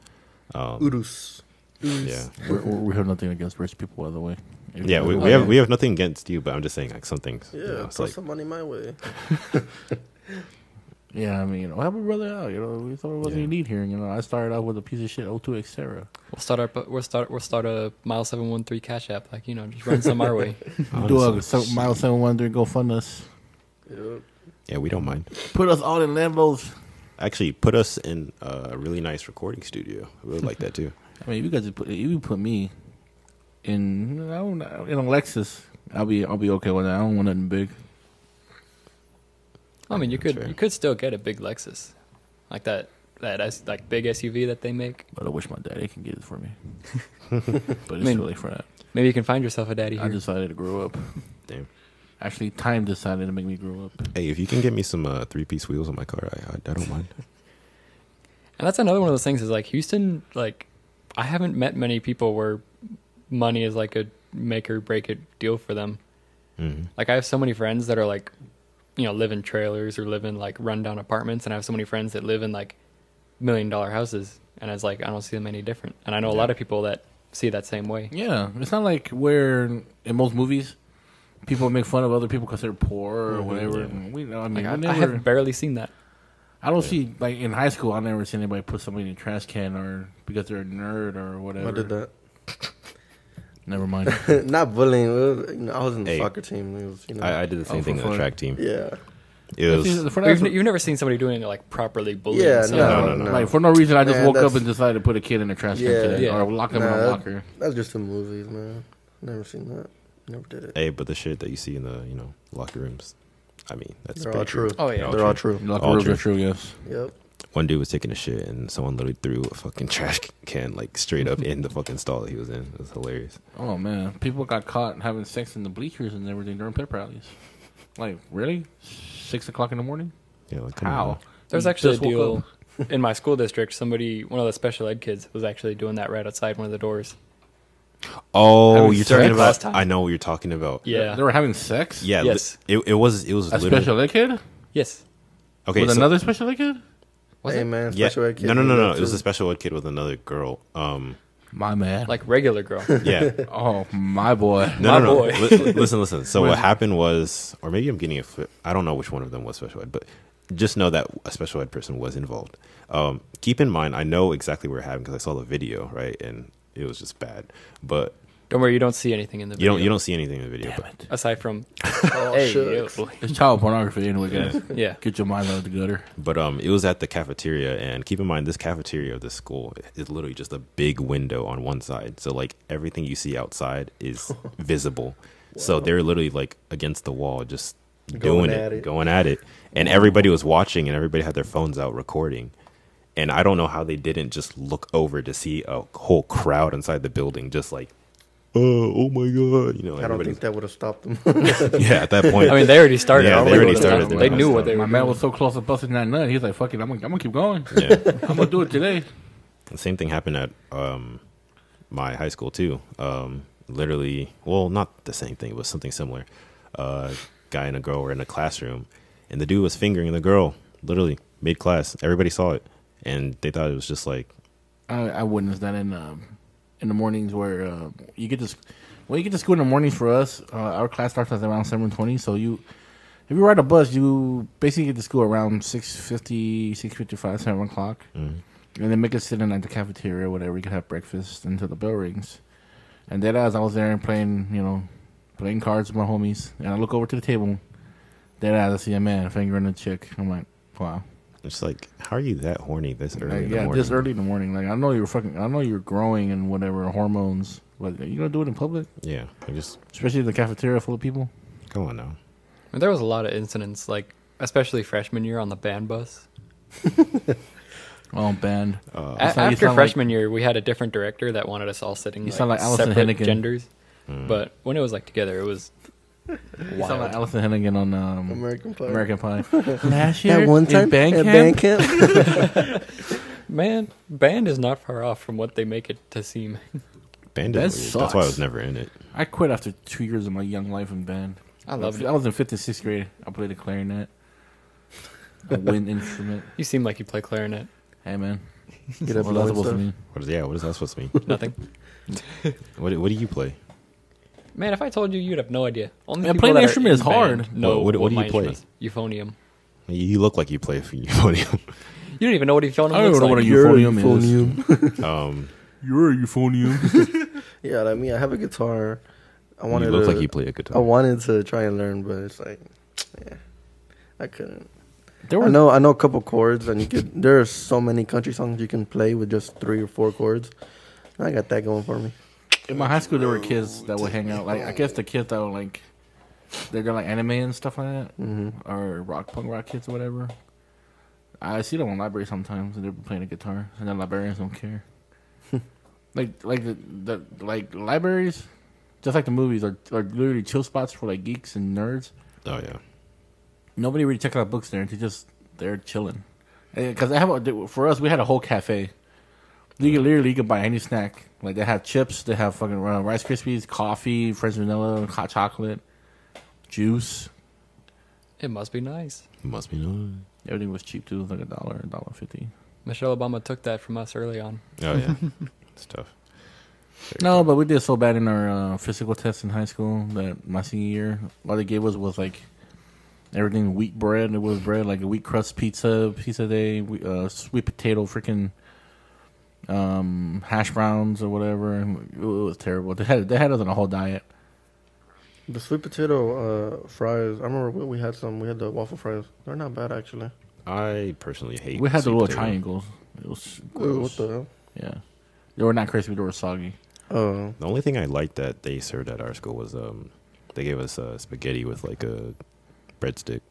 Um, Urus. Urus. Yeah, we're, we're, we have nothing against rich people, by the way. If yeah, we, we have we have nothing against you, but I'm just saying like something. Yeah, you know, put like, some money my way. Yeah, I mean, you know, help a brother out. You know, we thought it wasn't yeah. need here. You know, I started out with a piece of shit O two Xterra. We'll start our we'll start we'll start a Miles seven one three Cash App, like you know, just run some our way. Do a so, Miles seven one three GoFund us. Yep. Yeah, we don't mind. Put us all in Lambos. Actually, put us in a really nice recording studio. I would like that too. I mean, you guys put you put me in I don't know, in a Lexus. I'll be I'll be okay with that. I don't want nothing big. I mean, you That's could fair. you could still get a big Lexus, like that that like big S U V that they make. But I wish my daddy can get it for me. But it's I mean, really for that. Maybe you can find yourself a daddy. Here. I decided to grow up. Damn. Actually, time decided to make me grow up. Hey, if you can get me some uh, three-piece wheels on my car, I, I, I don't mind. And that's another one of those things is like Houston, like I haven't met many people where money is like a make or break it deal for them. Mm-hmm. Like I have so many friends that are like, you know, live in trailers or live in like rundown apartments. And I have so many friends that live in like million dollar houses. And I was like, I don't see them any different. And I know yeah. a lot of people that see that same way. Yeah. It's not like where in most movies, people make fun of other people because they're poor or mm-hmm, whatever. Yeah. We know. I mean, like, I, never, I have barely seen that. I don't yeah. see like in high school. I've never seen anybody put somebody in a trash can or because they're a nerd or whatever. I did that. Never mind. Not bullying. It was, you know, I was in the hey, soccer team. It was, you know, I, I did the same oh, thing on the track team. Yeah. It was. You've, you've never seen somebody doing it like properly bullying. Yeah. So. No, no, no, no. Like for no reason, I just man, woke up and decided to put a kid in a trash yeah, can today yeah. or lock him nah, in a locker. That's just some movies, man. Never seen that. Never did it. Hey, but the shit that you see in the, you know, locker rooms, I mean, that's all true. Oh, yeah. They're all true. Locker rooms are true, yes. Yep. One dude was taking a shit, and someone literally threw a fucking trash can, like, straight up in the fucking stall that he was in. It was hilarious. Oh, man. People got caught having sex in the bleachers and everything during pep rallies. Like, really? Six o'clock in the morning? Yeah, like, how? There's actually a deal in my school district. Somebody, one of the special ed kids, was actually doing that right outside one of the doors. Oh, you're talking about. I know what you're talking about. Yeah, they were having sex. Yeah, yes. Li- it, it was it was a little... special ed kid. Yes. Okay, with so, another special ed kid. Was hey it? man, special yeah. ed kid. No, no, no, no. It was a special ed kid with another girl. Um, my man, like regular girl. Yeah. Oh my boy. No, my no, no. boy. L- listen, listen. So what happened was, or maybe I'm getting a flip. I don't know which one of them was special ed, but just know that a special ed person was involved. Um, keep in mind, I know exactly what we're having because I saw the video, right? And it was just bad, but don't worry. You don't see anything in the video. You don't. You don't see anything in the video. Damn it. Aside from, oh, hey, it's child pornography anyway, guys. Yeah, get your mind out of the gutter. But um, it was at the cafeteria, and keep in mind, this cafeteria of this school is literally just a big window on one side. So like everything you see outside is visible. Wow. So they're literally like against the wall, just going doing it, it, going at it, and everybody was watching, and everybody had their phones out recording. And I don't know how they didn't just look over to see a whole crowd inside the building just like, oh, oh my God. You know, I don't think that would have stopped them. Yeah, at that point. I mean, they already started. Yeah, they already started. They knew what they were doing. My man was so close to busting that nut. He's like, fuck it, I'm going I'm to keep going. Yeah. I'm going to do it today. The same thing happened at um, my high school, too. Um, literally, well, not the same thing. It was something similar. Uh, guy and a girl were in a classroom, and the dude was fingering the girl, literally, mid-class. Everybody saw it. And they thought it was just like, I, I witnessed that in um, in the mornings where uh, you get to well you get to school in the mornings for us. Uh, our class starts at around seven twenty. So you, if you ride a bus, you basically get to school around six fifty, six fifty-five, seven o'clock, mm-hmm. and then make us sit in at the cafeteria or whatever. You can have breakfast until the bell rings. And then as I was there and playing, you know, playing cards with my homies, and I look over to the table. Dead ass, I see a man fingering a chick. I'm like, wow. It's like, how are you that horny this early? Like, in the yeah, morning? This early in the morning. Like, I know you're fucking. I know you're growing and whatever hormones. But you gonna do it in public? Yeah, I just especially in the cafeteria full of people. Come on now. And there was a lot of incidents, like especially freshman year on the band bus. Oh, band. Uh, a- after freshman like, year, we had a different director that wanted us all sitting. You like, sound like Allison Hennigan. Genders, mm. But when it was like together, it was. Wild. You sound like Allison Hennigan on um, American Pie. American Pie. Last year, at one time, in band at camp. Band camp? Man, band is not far off from what they make it to seem. Band is weird. Sucks. That's why I was never in it. I quit after two years of my young life in band. I loved I, it. I was in fifth and sixth grade. I played a clarinet, a wind instrument. You seem like you play clarinet. Hey man, get up. What is that supposed to mean? What is yeah? What is that supposed to mean? Nothing. What What do you play? Man, if I told you, you'd have no idea. Only man, playing an instrument is in hard. No, what, what, what do you play? Euphonium. You look like you play euphonium. You don't even know what euphonium I don't looks know like. What a euphonium, euphonium is. um, You're a euphonium. Yeah, I mean, I have a guitar. I wanted. You look to, like you play a guitar. I wanted to try and learn, but it's like, yeah, I couldn't. There were I know, I know a couple chords, and you could. There are so many country songs you can play with just three or four chords. I got that going for me. In my high school, there were kids that would hang out. Like, I guess the kids that were like, they're going like anime and stuff like that, mm-hmm. or rock punk rock kids or whatever. I see them in the library sometimes, and they're playing a guitar, and the librarians don't care. like, like the, the like libraries, just like the movies, are are literally chill spots for like geeks and nerds. Oh yeah. Nobody really checks out books there. They just they're chilling. Because they have a, for us, we had a whole cafe. You yeah. could literally you could buy any snack. Like, they have chips, they have fucking uh, Rice Krispies, coffee, French vanilla, hot chocolate, juice. It must be nice. It must be nice. Everything was cheap, too. It was like a dollar, a dollar fifty. Michelle Obama took that from us early on. Oh, yeah. It's tough. Very no, tough. But we did so bad in our uh, physical tests in high school that my senior year, all they gave us was, like, everything wheat bread. It was bread, like a wheat crust pizza, pizza day, uh, sweet potato, freaking... Um, hash browns or whatever. It was terrible. They had they had us on a whole diet. The sweet potato uh, fries. I remember we had some. We had the waffle fries. They're not bad actually. I personally hate. We had the little potato. Triangles. It was gross. What the hell? Yeah, they were not crispy. They were soggy. Oh. Uh, the only thing I liked that they served at our school was um, they gave us uh, spaghetti with like a breadstick.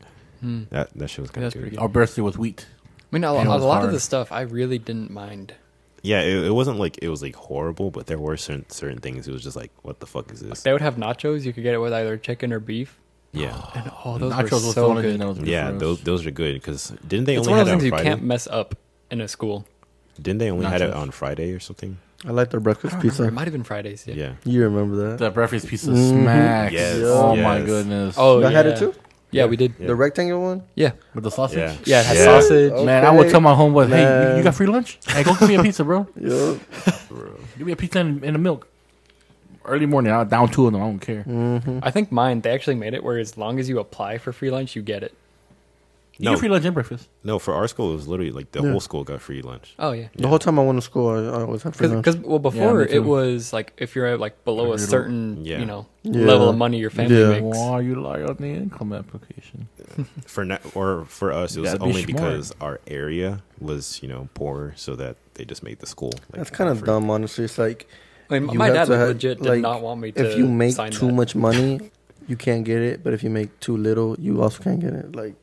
Hmm. That that shit was kind of good. Our breadstick was wheat. I mean, a, a lot hard. Of the stuff I really didn't mind. Yeah, it, it wasn't like it was like horrible, but there were certain certain things. It was just like, what the fuck is this? Like they would have nachos. You could get it with either chicken or beef. Yeah, and all oh, those nachos were so good. Those were yeah, gross. those those are good because didn't they it's only one of those have it on things Friday? You can't mess up in a school. Didn't they only nachos. Had it on Friday or something? I like their breakfast I pizza. Remember. It might have been Fridays. Yeah, yeah. You remember that? That breakfast pizza mm-hmm. smacks. Yes. Yes. Oh yes. My goodness. Oh, you yeah. had it too. Yeah, yeah, we did. Yeah. The rectangular one? Yeah. With the sausage? Yeah, yeah it had yeah. sausage. Okay. Man, I would tell my homeboy, hey, man. You got free lunch? Hey, go give me a pizza, bro. Yup. Give me a pizza and, and a milk. Early morning, I'll down two of them. I don't care. Mm-hmm. I think mine, they actually made it where as long as you apply for free lunch, you get it. You no. get free lunch and breakfast. No, for our school, it was literally like the yeah. whole school got free lunch. Oh, yeah. The yeah. whole time I went to school, I, I always had free Cause, lunch. Cause, well, before, yeah, it was like if you're at, like below a certain yeah. you know yeah. level of money your family yeah. makes. Why you lie on the income application? for na- Or for us, it was only be because our area was, you know, poor, so that they just made the school. Like, that's kind of dumb, honestly. It's like... I mean, my dad have, legit did like, not want me to If you make sign too that. Much money, you can't get it. But if you make too little, you also can't get it. Like...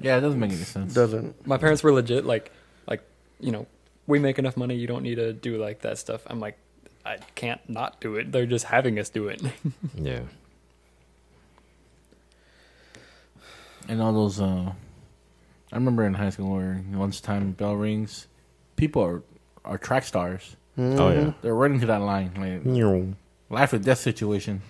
Yeah, it doesn't make any sense. Doesn't. My parents were legit like, like you know, we make enough money. You don't need to do like that stuff. I'm like, I can't not do it. They're just having us do it. Yeah. And all those, uh, I remember in high school where lunchtime bell rings, people are, are track stars. Mm. Oh yeah, they're running to that line. Like, yeah. Life or death situation.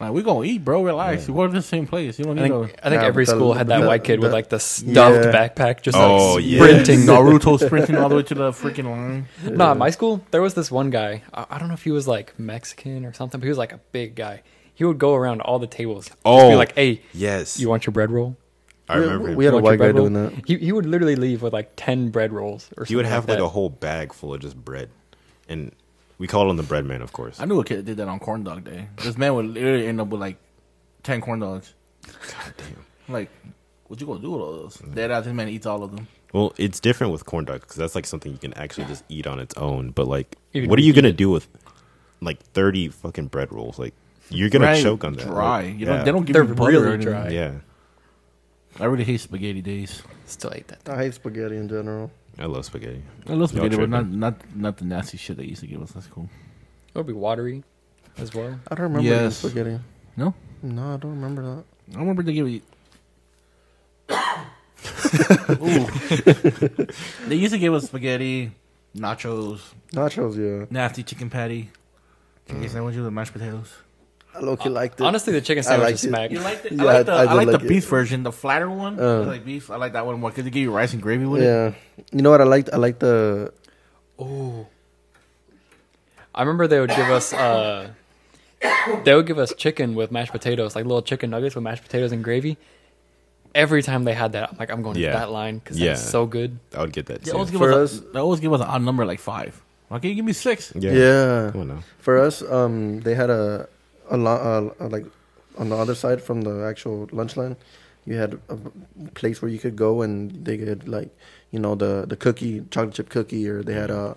Like, we gonna eat, bro. Relax. Yeah. We're in the same place. You don't need I think, to. I think yeah, every school had that, that white kid that, with like the stuffed yeah. backpack, just oh, like sprinting, yes. Naruto sprinting all the way to the freaking line. Yeah. Nah, my school there was this one guy. I, I don't know if he was like Mexican or something, but he was like a big guy. He would go around all the tables. Oh, be like, hey, yes, you want your bread roll? I remember we had a white guy doing that. He he would literally leave with like ten bread rolls or something. He would have like, like a whole bag full of just bread and. We called him the bread man, of course. I knew a kid that did that on corn dog day. This man would literally end up with like ten corn dogs. God damn. Like, what you gonna do with all those? Mm-hmm. Dead out, this man eats all of them. Well, it's different with corn dogs because that's like something you can actually just eat on its own. But like, even what are you gonna do with like thirty fucking bread rolls? Like, you're gonna right, choke on that. Dry. Like, you yeah. don't, they don't give They're you butter really dry. Yeah. I really hate spaghetti days. Still hate that. Thing. I hate spaghetti in general. I love spaghetti. I love spaghetti, no but not, not not the nasty shit they used to give us. That's cool. It would be watery as well. I don't remember yes. spaghetti. No? No, I don't remember that. I don't remember they give you... Ooh. They used to give us spaghetti, nachos. Nachos, yeah. Nasty chicken patty. Chicken mm. sandwiches with mashed potatoes. I low-key liked it. Honestly, the chicken sandwich is smack. You liked it? Yeah, I like the, I I like like the beef version, the flatter one. Uh, I like beef. I like that one more because they give you rice and gravy with yeah. it. Yeah. You know what I liked? I liked the... Oh. I remember they would give us... Uh, they would give us chicken with mashed potatoes, like little chicken nuggets with mashed potatoes and gravy. Every time they had that, I'm like, I'm going to yeah. that line because yeah. that's so good. I would get that too. They always, give us, us, a, they always give us an odd number, like five. Why can't you give me six? Yeah. yeah. Oh, no. For us, um, they had a... A lo- uh, like on the other side from the actual lunch line, you had a place where you could go and they could like, you know, the, the cookie, chocolate chip cookie, or they had uh,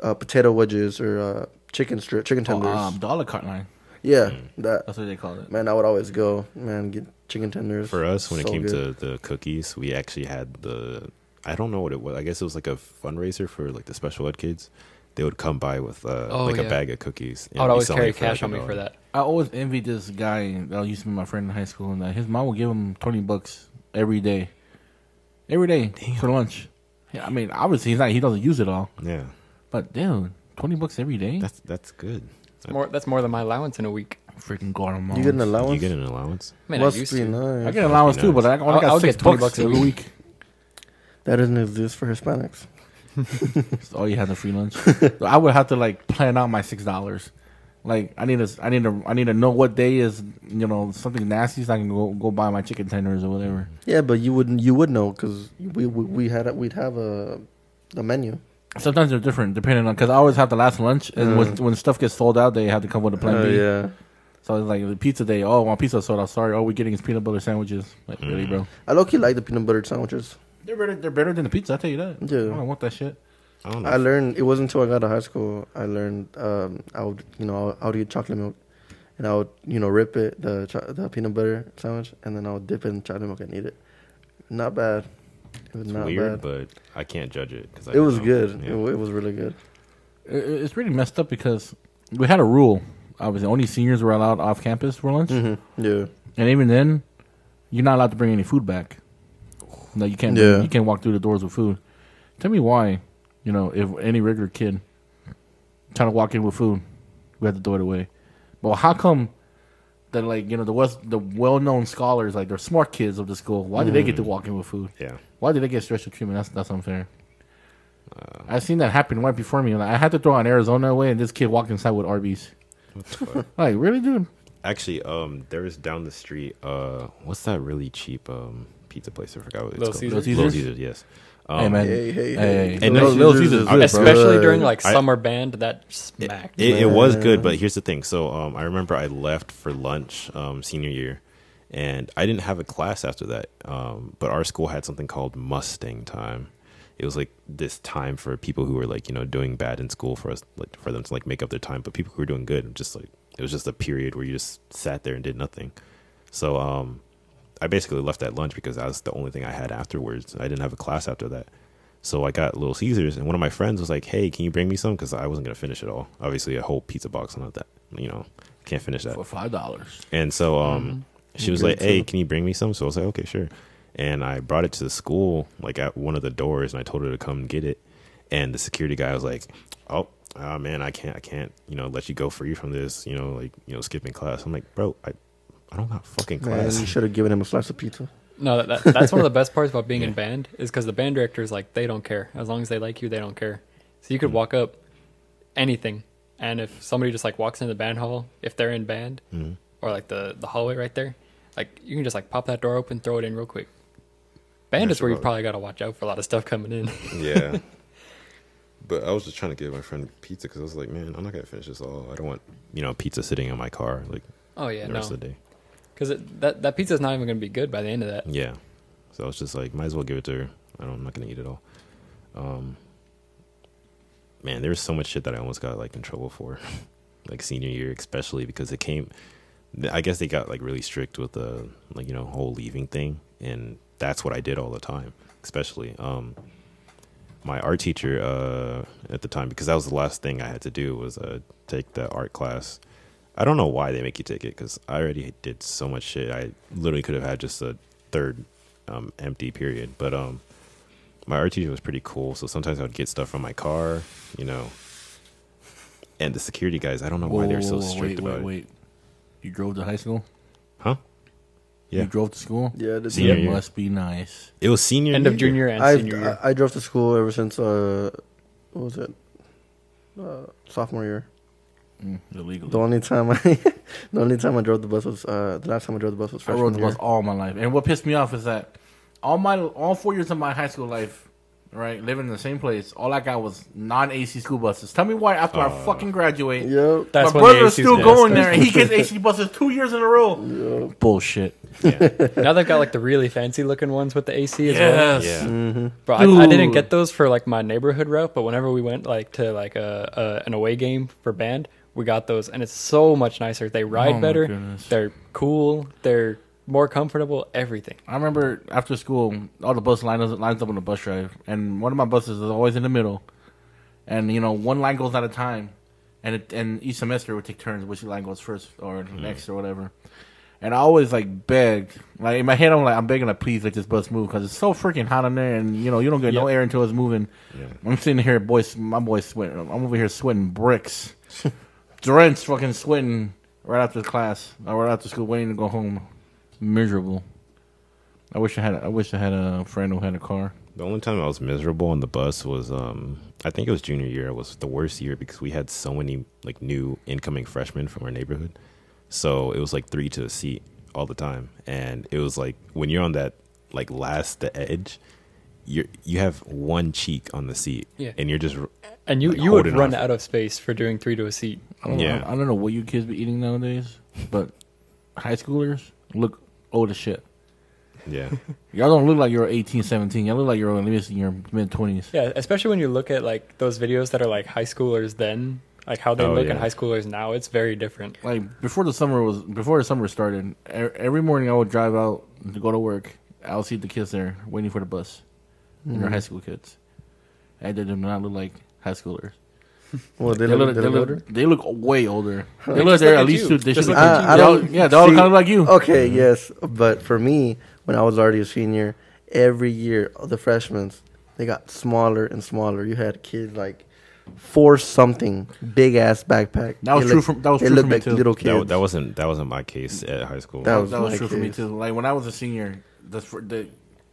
uh, potato wedges or uh, chicken stri- chicken tenders. Oh, um, dollar cart line. Yeah, that. That's what they call it. Man, I would always go, man, get chicken tenders. For us, when so it came good. to the cookies, we actually had the, I don't know what it was. I guess it was like a fundraiser for like the special ed kids. They would come by with uh, oh, like yeah. a bag of cookies. I would always carry cash on me for that. I always envied this guy that used to be my friend in high school, and uh, his mom would give him twenty bucks every day, every day damn. for lunch. Yeah, I mean, obviously he's not, he doesn't use it all. Yeah, but damn, twenty bucks every day—that's that's good. That's more. That's more than my allowance in a week. Freaking Guatemala. You get an allowance? You get an allowance? Man, Must I used be to. Nice. I get an allowance nice. too, but I only I'll, got I'll six bucks, bucks every week. That doesn't exist for Hispanics. That's all you had in free lunch. So I would have to like plan out my six dollars. Like I need to, I need to, I need to know what day is, you know, something nasty so I can go go buy my chicken tenders or whatever. Yeah, but you wouldn't, you would know because we, we we had a, we'd have a a menu. Sometimes they're different depending on because I always have the last lunch and mm. when, when stuff gets sold out, they have to come with a plan uh, B. Yeah. So it's like the pizza day. Oh, my pizza sold out. Sorry. All we're getting is peanut butter sandwiches. Like mm. really, bro. I low-key like the peanut butter sandwiches. They're better, they're better than the pizza, I tell you that. Yeah. I don't want that shit. I don't know. I learned, it wasn't until I got to high school, I learned, um, I would, you know, I would eat chocolate milk, and I would, you know, rip it, the cho- the peanut butter sandwich, and then I would dip it in chocolate milk and eat it. Not bad. It was it's not weird, bad. But I can't judge it. Cause I it was know. good. Yeah. It, it was really good. It, it's really messed up because we had a rule. Obviously, only seniors were allowed off campus for lunch. Mm-hmm. Yeah. And even then, you're not allowed to bring any food back. No, you can't. Yeah. You can't walk through the doors with food. Tell me why, you know, if any regular kid trying to walk in with food, we have to throw it away. But how come that, like, you know, the West, the well-known scholars, like, they're smart kids of the school. Why do mm. they get to walk in with food? Yeah. Why do they get special treatment? That's that's unfair. Uh, I've seen that happen right before me. Like, I had to throw an Arizona away, and this kid walked inside with Arby's. What the fuck? Like, really, dude? Actually, um, there is down the street. Uh, what's that really cheap? Um. Pizza place, I forgot what it's Little called. Caesars? Little Caesars, yes. Um, hey man, hey, hey, hey. hey. And Little, Little Caesars, Caesars is good, especially bro. during like I, summer band, that smacked. It, it, it was good, but here's the thing. So um, I remember I left for lunch um, senior year, and I didn't have a class after that. Um, but our school had something called Mustang Time. It was like this time for people who were like, you know, doing bad in school for us, like for them to like make up their time. But people who were doing good, just like it was just a period where you just sat there and did nothing. So. Um, I basically left at lunch because that was the only thing I had afterwards. I didn't have a class after that. So I got Little Caesars, and one of my friends was like, hey, can you bring me some? Because I wasn't going to finish it all. Obviously, a whole pizza box, not that, you know, can't finish that. For five dollars. And so um, mm-hmm. she you was like, hey, can you bring me some? So I was like, okay, sure. And I brought it to the school, like at one of the doors, and I told her to come get it. And the security guy was like, oh, oh man, I can't, I can't, you know, let you go free from this, you know, like, you know, skipping class. I'm like, bro, I... I don't got fucking class. Man, you should have given him a slice of pizza. No, that, that, that's one of the best parts about being yeah. in band is because the band director is like, they don't care. As long as they like you, they don't care. So you could mm-hmm. walk up anything. And if somebody just like walks into the band hall, if they're in band mm-hmm. or like the, the hallway right there, like you can just like pop that door open, throw it in real quick. Band that's is where you probably got to watch out for a lot of stuff coming in. Yeah. But I was just trying to give my friend pizza because I was like, man, I'm not going to finish this all. I don't want, you know, pizza sitting in my car like oh, yeah, the rest no. of the day. Because that, that pizza's not even going to be good by the end of that. Yeah. So I was just like, might as well give it to her. I don't, I'm not going to eat it all. Um, man, there was so much shit that I almost got like in trouble for. Like senior year, especially because it came... I guess they got like really strict with the, like, you know, whole leaving thing. And that's what I did all the time, especially um, my art teacher uh, at the time, because that was the last thing I had to do was uh, take the art class. I don't know why they make you take it because I already did so much shit. I literally could have had just a third um, empty period. But um, my art teacher was pretty cool. So sometimes I would get stuff from my car, you know, and the security guys. I don't know why they're so strict wait, about wait, wait. it. You drove to high school? Huh? Yeah. You drove to school? Yeah. It senior year. Must be nice. It was senior End year. End of junior and I've, senior year. I, I drove to school ever since, uh, what was it? Uh, sophomore year. Mm, illegal. The only time I the only time I drove the bus was, uh, the last time I drove the bus was freshman I rode the year. bus all my life. And what pissed me off is that all my all four years of my high school life, right, living in the same place, all I got was non-A C school buses. Tell me why after uh, I fucking graduate, yep. my brother's still going there, and he gets A C buses two years in a row. Yep. Bullshit. Yeah. Now they've got like the really fancy looking ones with the A C as yes. well. Yeah. Mm-hmm. Bro, I, I didn't get those for like my neighborhood route, but whenever we went like to like a, a an away game for band, we got those, and it's so much nicer. They ride oh better. Goodness. They're cool. They're more comfortable, everything. I remember after school, all the bus lines, lines up on the bus drive, and one of my buses is always in the middle. And, you know, one line goes at a time, and it, and each semester it would take turns which line goes first or mm. next or whatever. And I always, like, begged. Like, in my head, I'm like, I'm begging, like, please let this bus move because it's so freaking hot in there, and, you know, you don't get yep. no air until it's moving. Yeah. I'm sitting here, boys, my boy's sweating. I'm over here sweating bricks. Drenched, fucking sweating right after class, or right after school, waiting to go home. Miserable. I wish I had. I wish I had a friend who had a car. The only time I was miserable on the bus was, um, I think it was junior year. It was the worst year because we had so many like new incoming freshmen from our neighborhood. So it was like three to a seat all the time, and it was like when you're on that like last the edge, you you have one cheek on the seat, yeah. and you're just and you like, you would run off. out of space for doing three to a seat. I don't, yeah, I, I don't know what you kids be eating nowadays, but high schoolers look. Old as shit. Yeah. Y'all don't look like you're eighteen, seventeen. Y'all look like you're at least in your mid-twenties. Yeah, especially when you look at, like, those videos that are, like, high schoolers then. Like, how they oh, look yeah. at high schoolers now. It's very different. Like, before the summer was before the summer started, every morning I would drive out to go to work. I would see the kids there waiting for the bus. Mm-hmm. And they're high school kids. And they do not look like high schoolers. Well, they, they look, look, they, they, look, look they look way older. They look like they're at least two. They just look like uh, I don't, yeah, they all kind of like you. Okay, mm-hmm. yes, but for me, when I was already a senior, every year the freshmen they got smaller and smaller. You had kids like four something, big ass backpack. That was they true. Looked, from, that was they true looked for me like too. Little kids. That, that wasn't that wasn't my case at high school. That was, that was true case. for me too. Like when I was a senior, the the.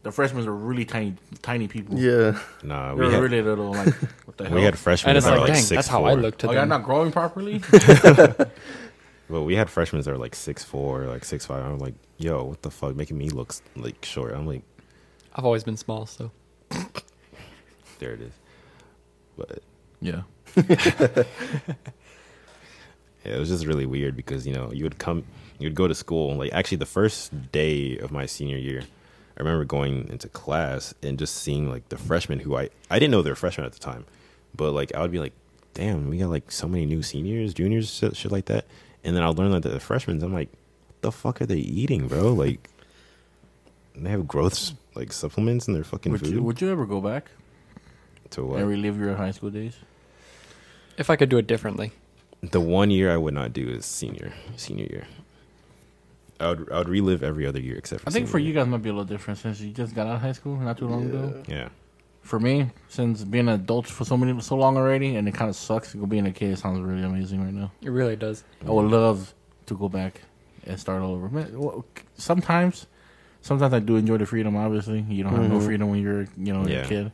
The freshmen are really tiny, tiny people. Yeah, nah, we had, really little. Like, what the hell? We had freshmen and it's that like, were like dang, six that's four. How I look to oh, them. Oh, y'all not growing properly. Well, we had freshmen that were like six four, like six five. I'm like, yo, what the fuck, making me look like short? I'm like, I've always been small, so there it is. But yeah, yeah, it was just really weird because you know you would come, you would go to school. Like actually, the first day of my senior year. I remember going into class and just seeing, like, the freshmen who I... I didn't know they were freshmen at the time. But, like, I would be like, damn, we got, like, so many new seniors, juniors, shit, shit like that. And then I'll learn that they're freshmen. I'm like, what the fuck are they eating, bro? Like, they have growth, like, supplements in their fucking would food. You, would you ever go back? To what? And relive your high school days? If I could do it differently. The one year I would not do is senior, senior year. I would, I would relive every other year except for I think for year. You guys might be a little different since you just got out of high school not too long yeah. ago. Yeah. For me, since being an adult for so many so long already, and it kind of sucks, being a kid it sounds really amazing right now. It really does. I would love to go back and start all over. Man, sometimes, sometimes I do enjoy the freedom, obviously. You don't have mm-hmm. no freedom when you're you know yeah. a kid.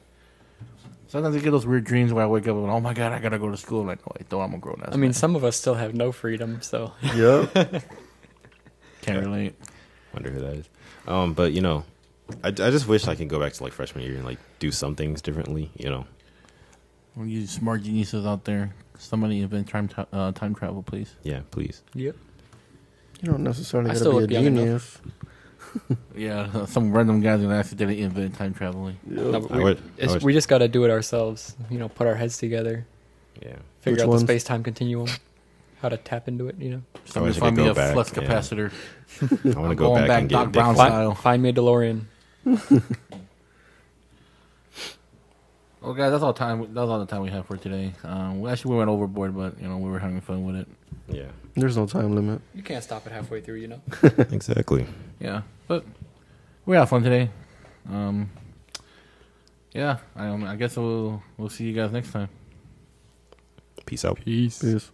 Sometimes I get those weird dreams where I wake up and, oh, my God, I got to go to school. Like, no, I don't. I'm a grown-ass I mean, man. Some of us still have no freedom, so. Yep. Can't yeah. relate. Wonder who that is. Um, but you know, I, I just wish I could go back to like freshman year and like do some things differently. You know, all you smart geniuses out there, somebody invent time tra- uh, time travel, please. Yeah, please. Yep. You don't necessarily got to be a genius. Yeah, some random guys gonna accidentally invent time traveling. Yeah. No, we, I would, I would. we just got to do it ourselves. You know, put our heads together. Yeah. Figure Which out ones? the space-time continuum. How to tap into it, you know. So I find me a back, flux capacitor. Yeah. I want to go back, back and Doc get Brown style. Find me a DeLorean. Well, guys, that's all time. That's all the time we have for today. Um, well, actually, we went overboard, but you know, we were having fun with it. Yeah. There's no time limit. You can't stop it halfway through, you know. Exactly. Yeah, but we had fun today. Um, yeah, I, um, I guess we'll we'll see you guys next time. Peace out. Peace. Peace.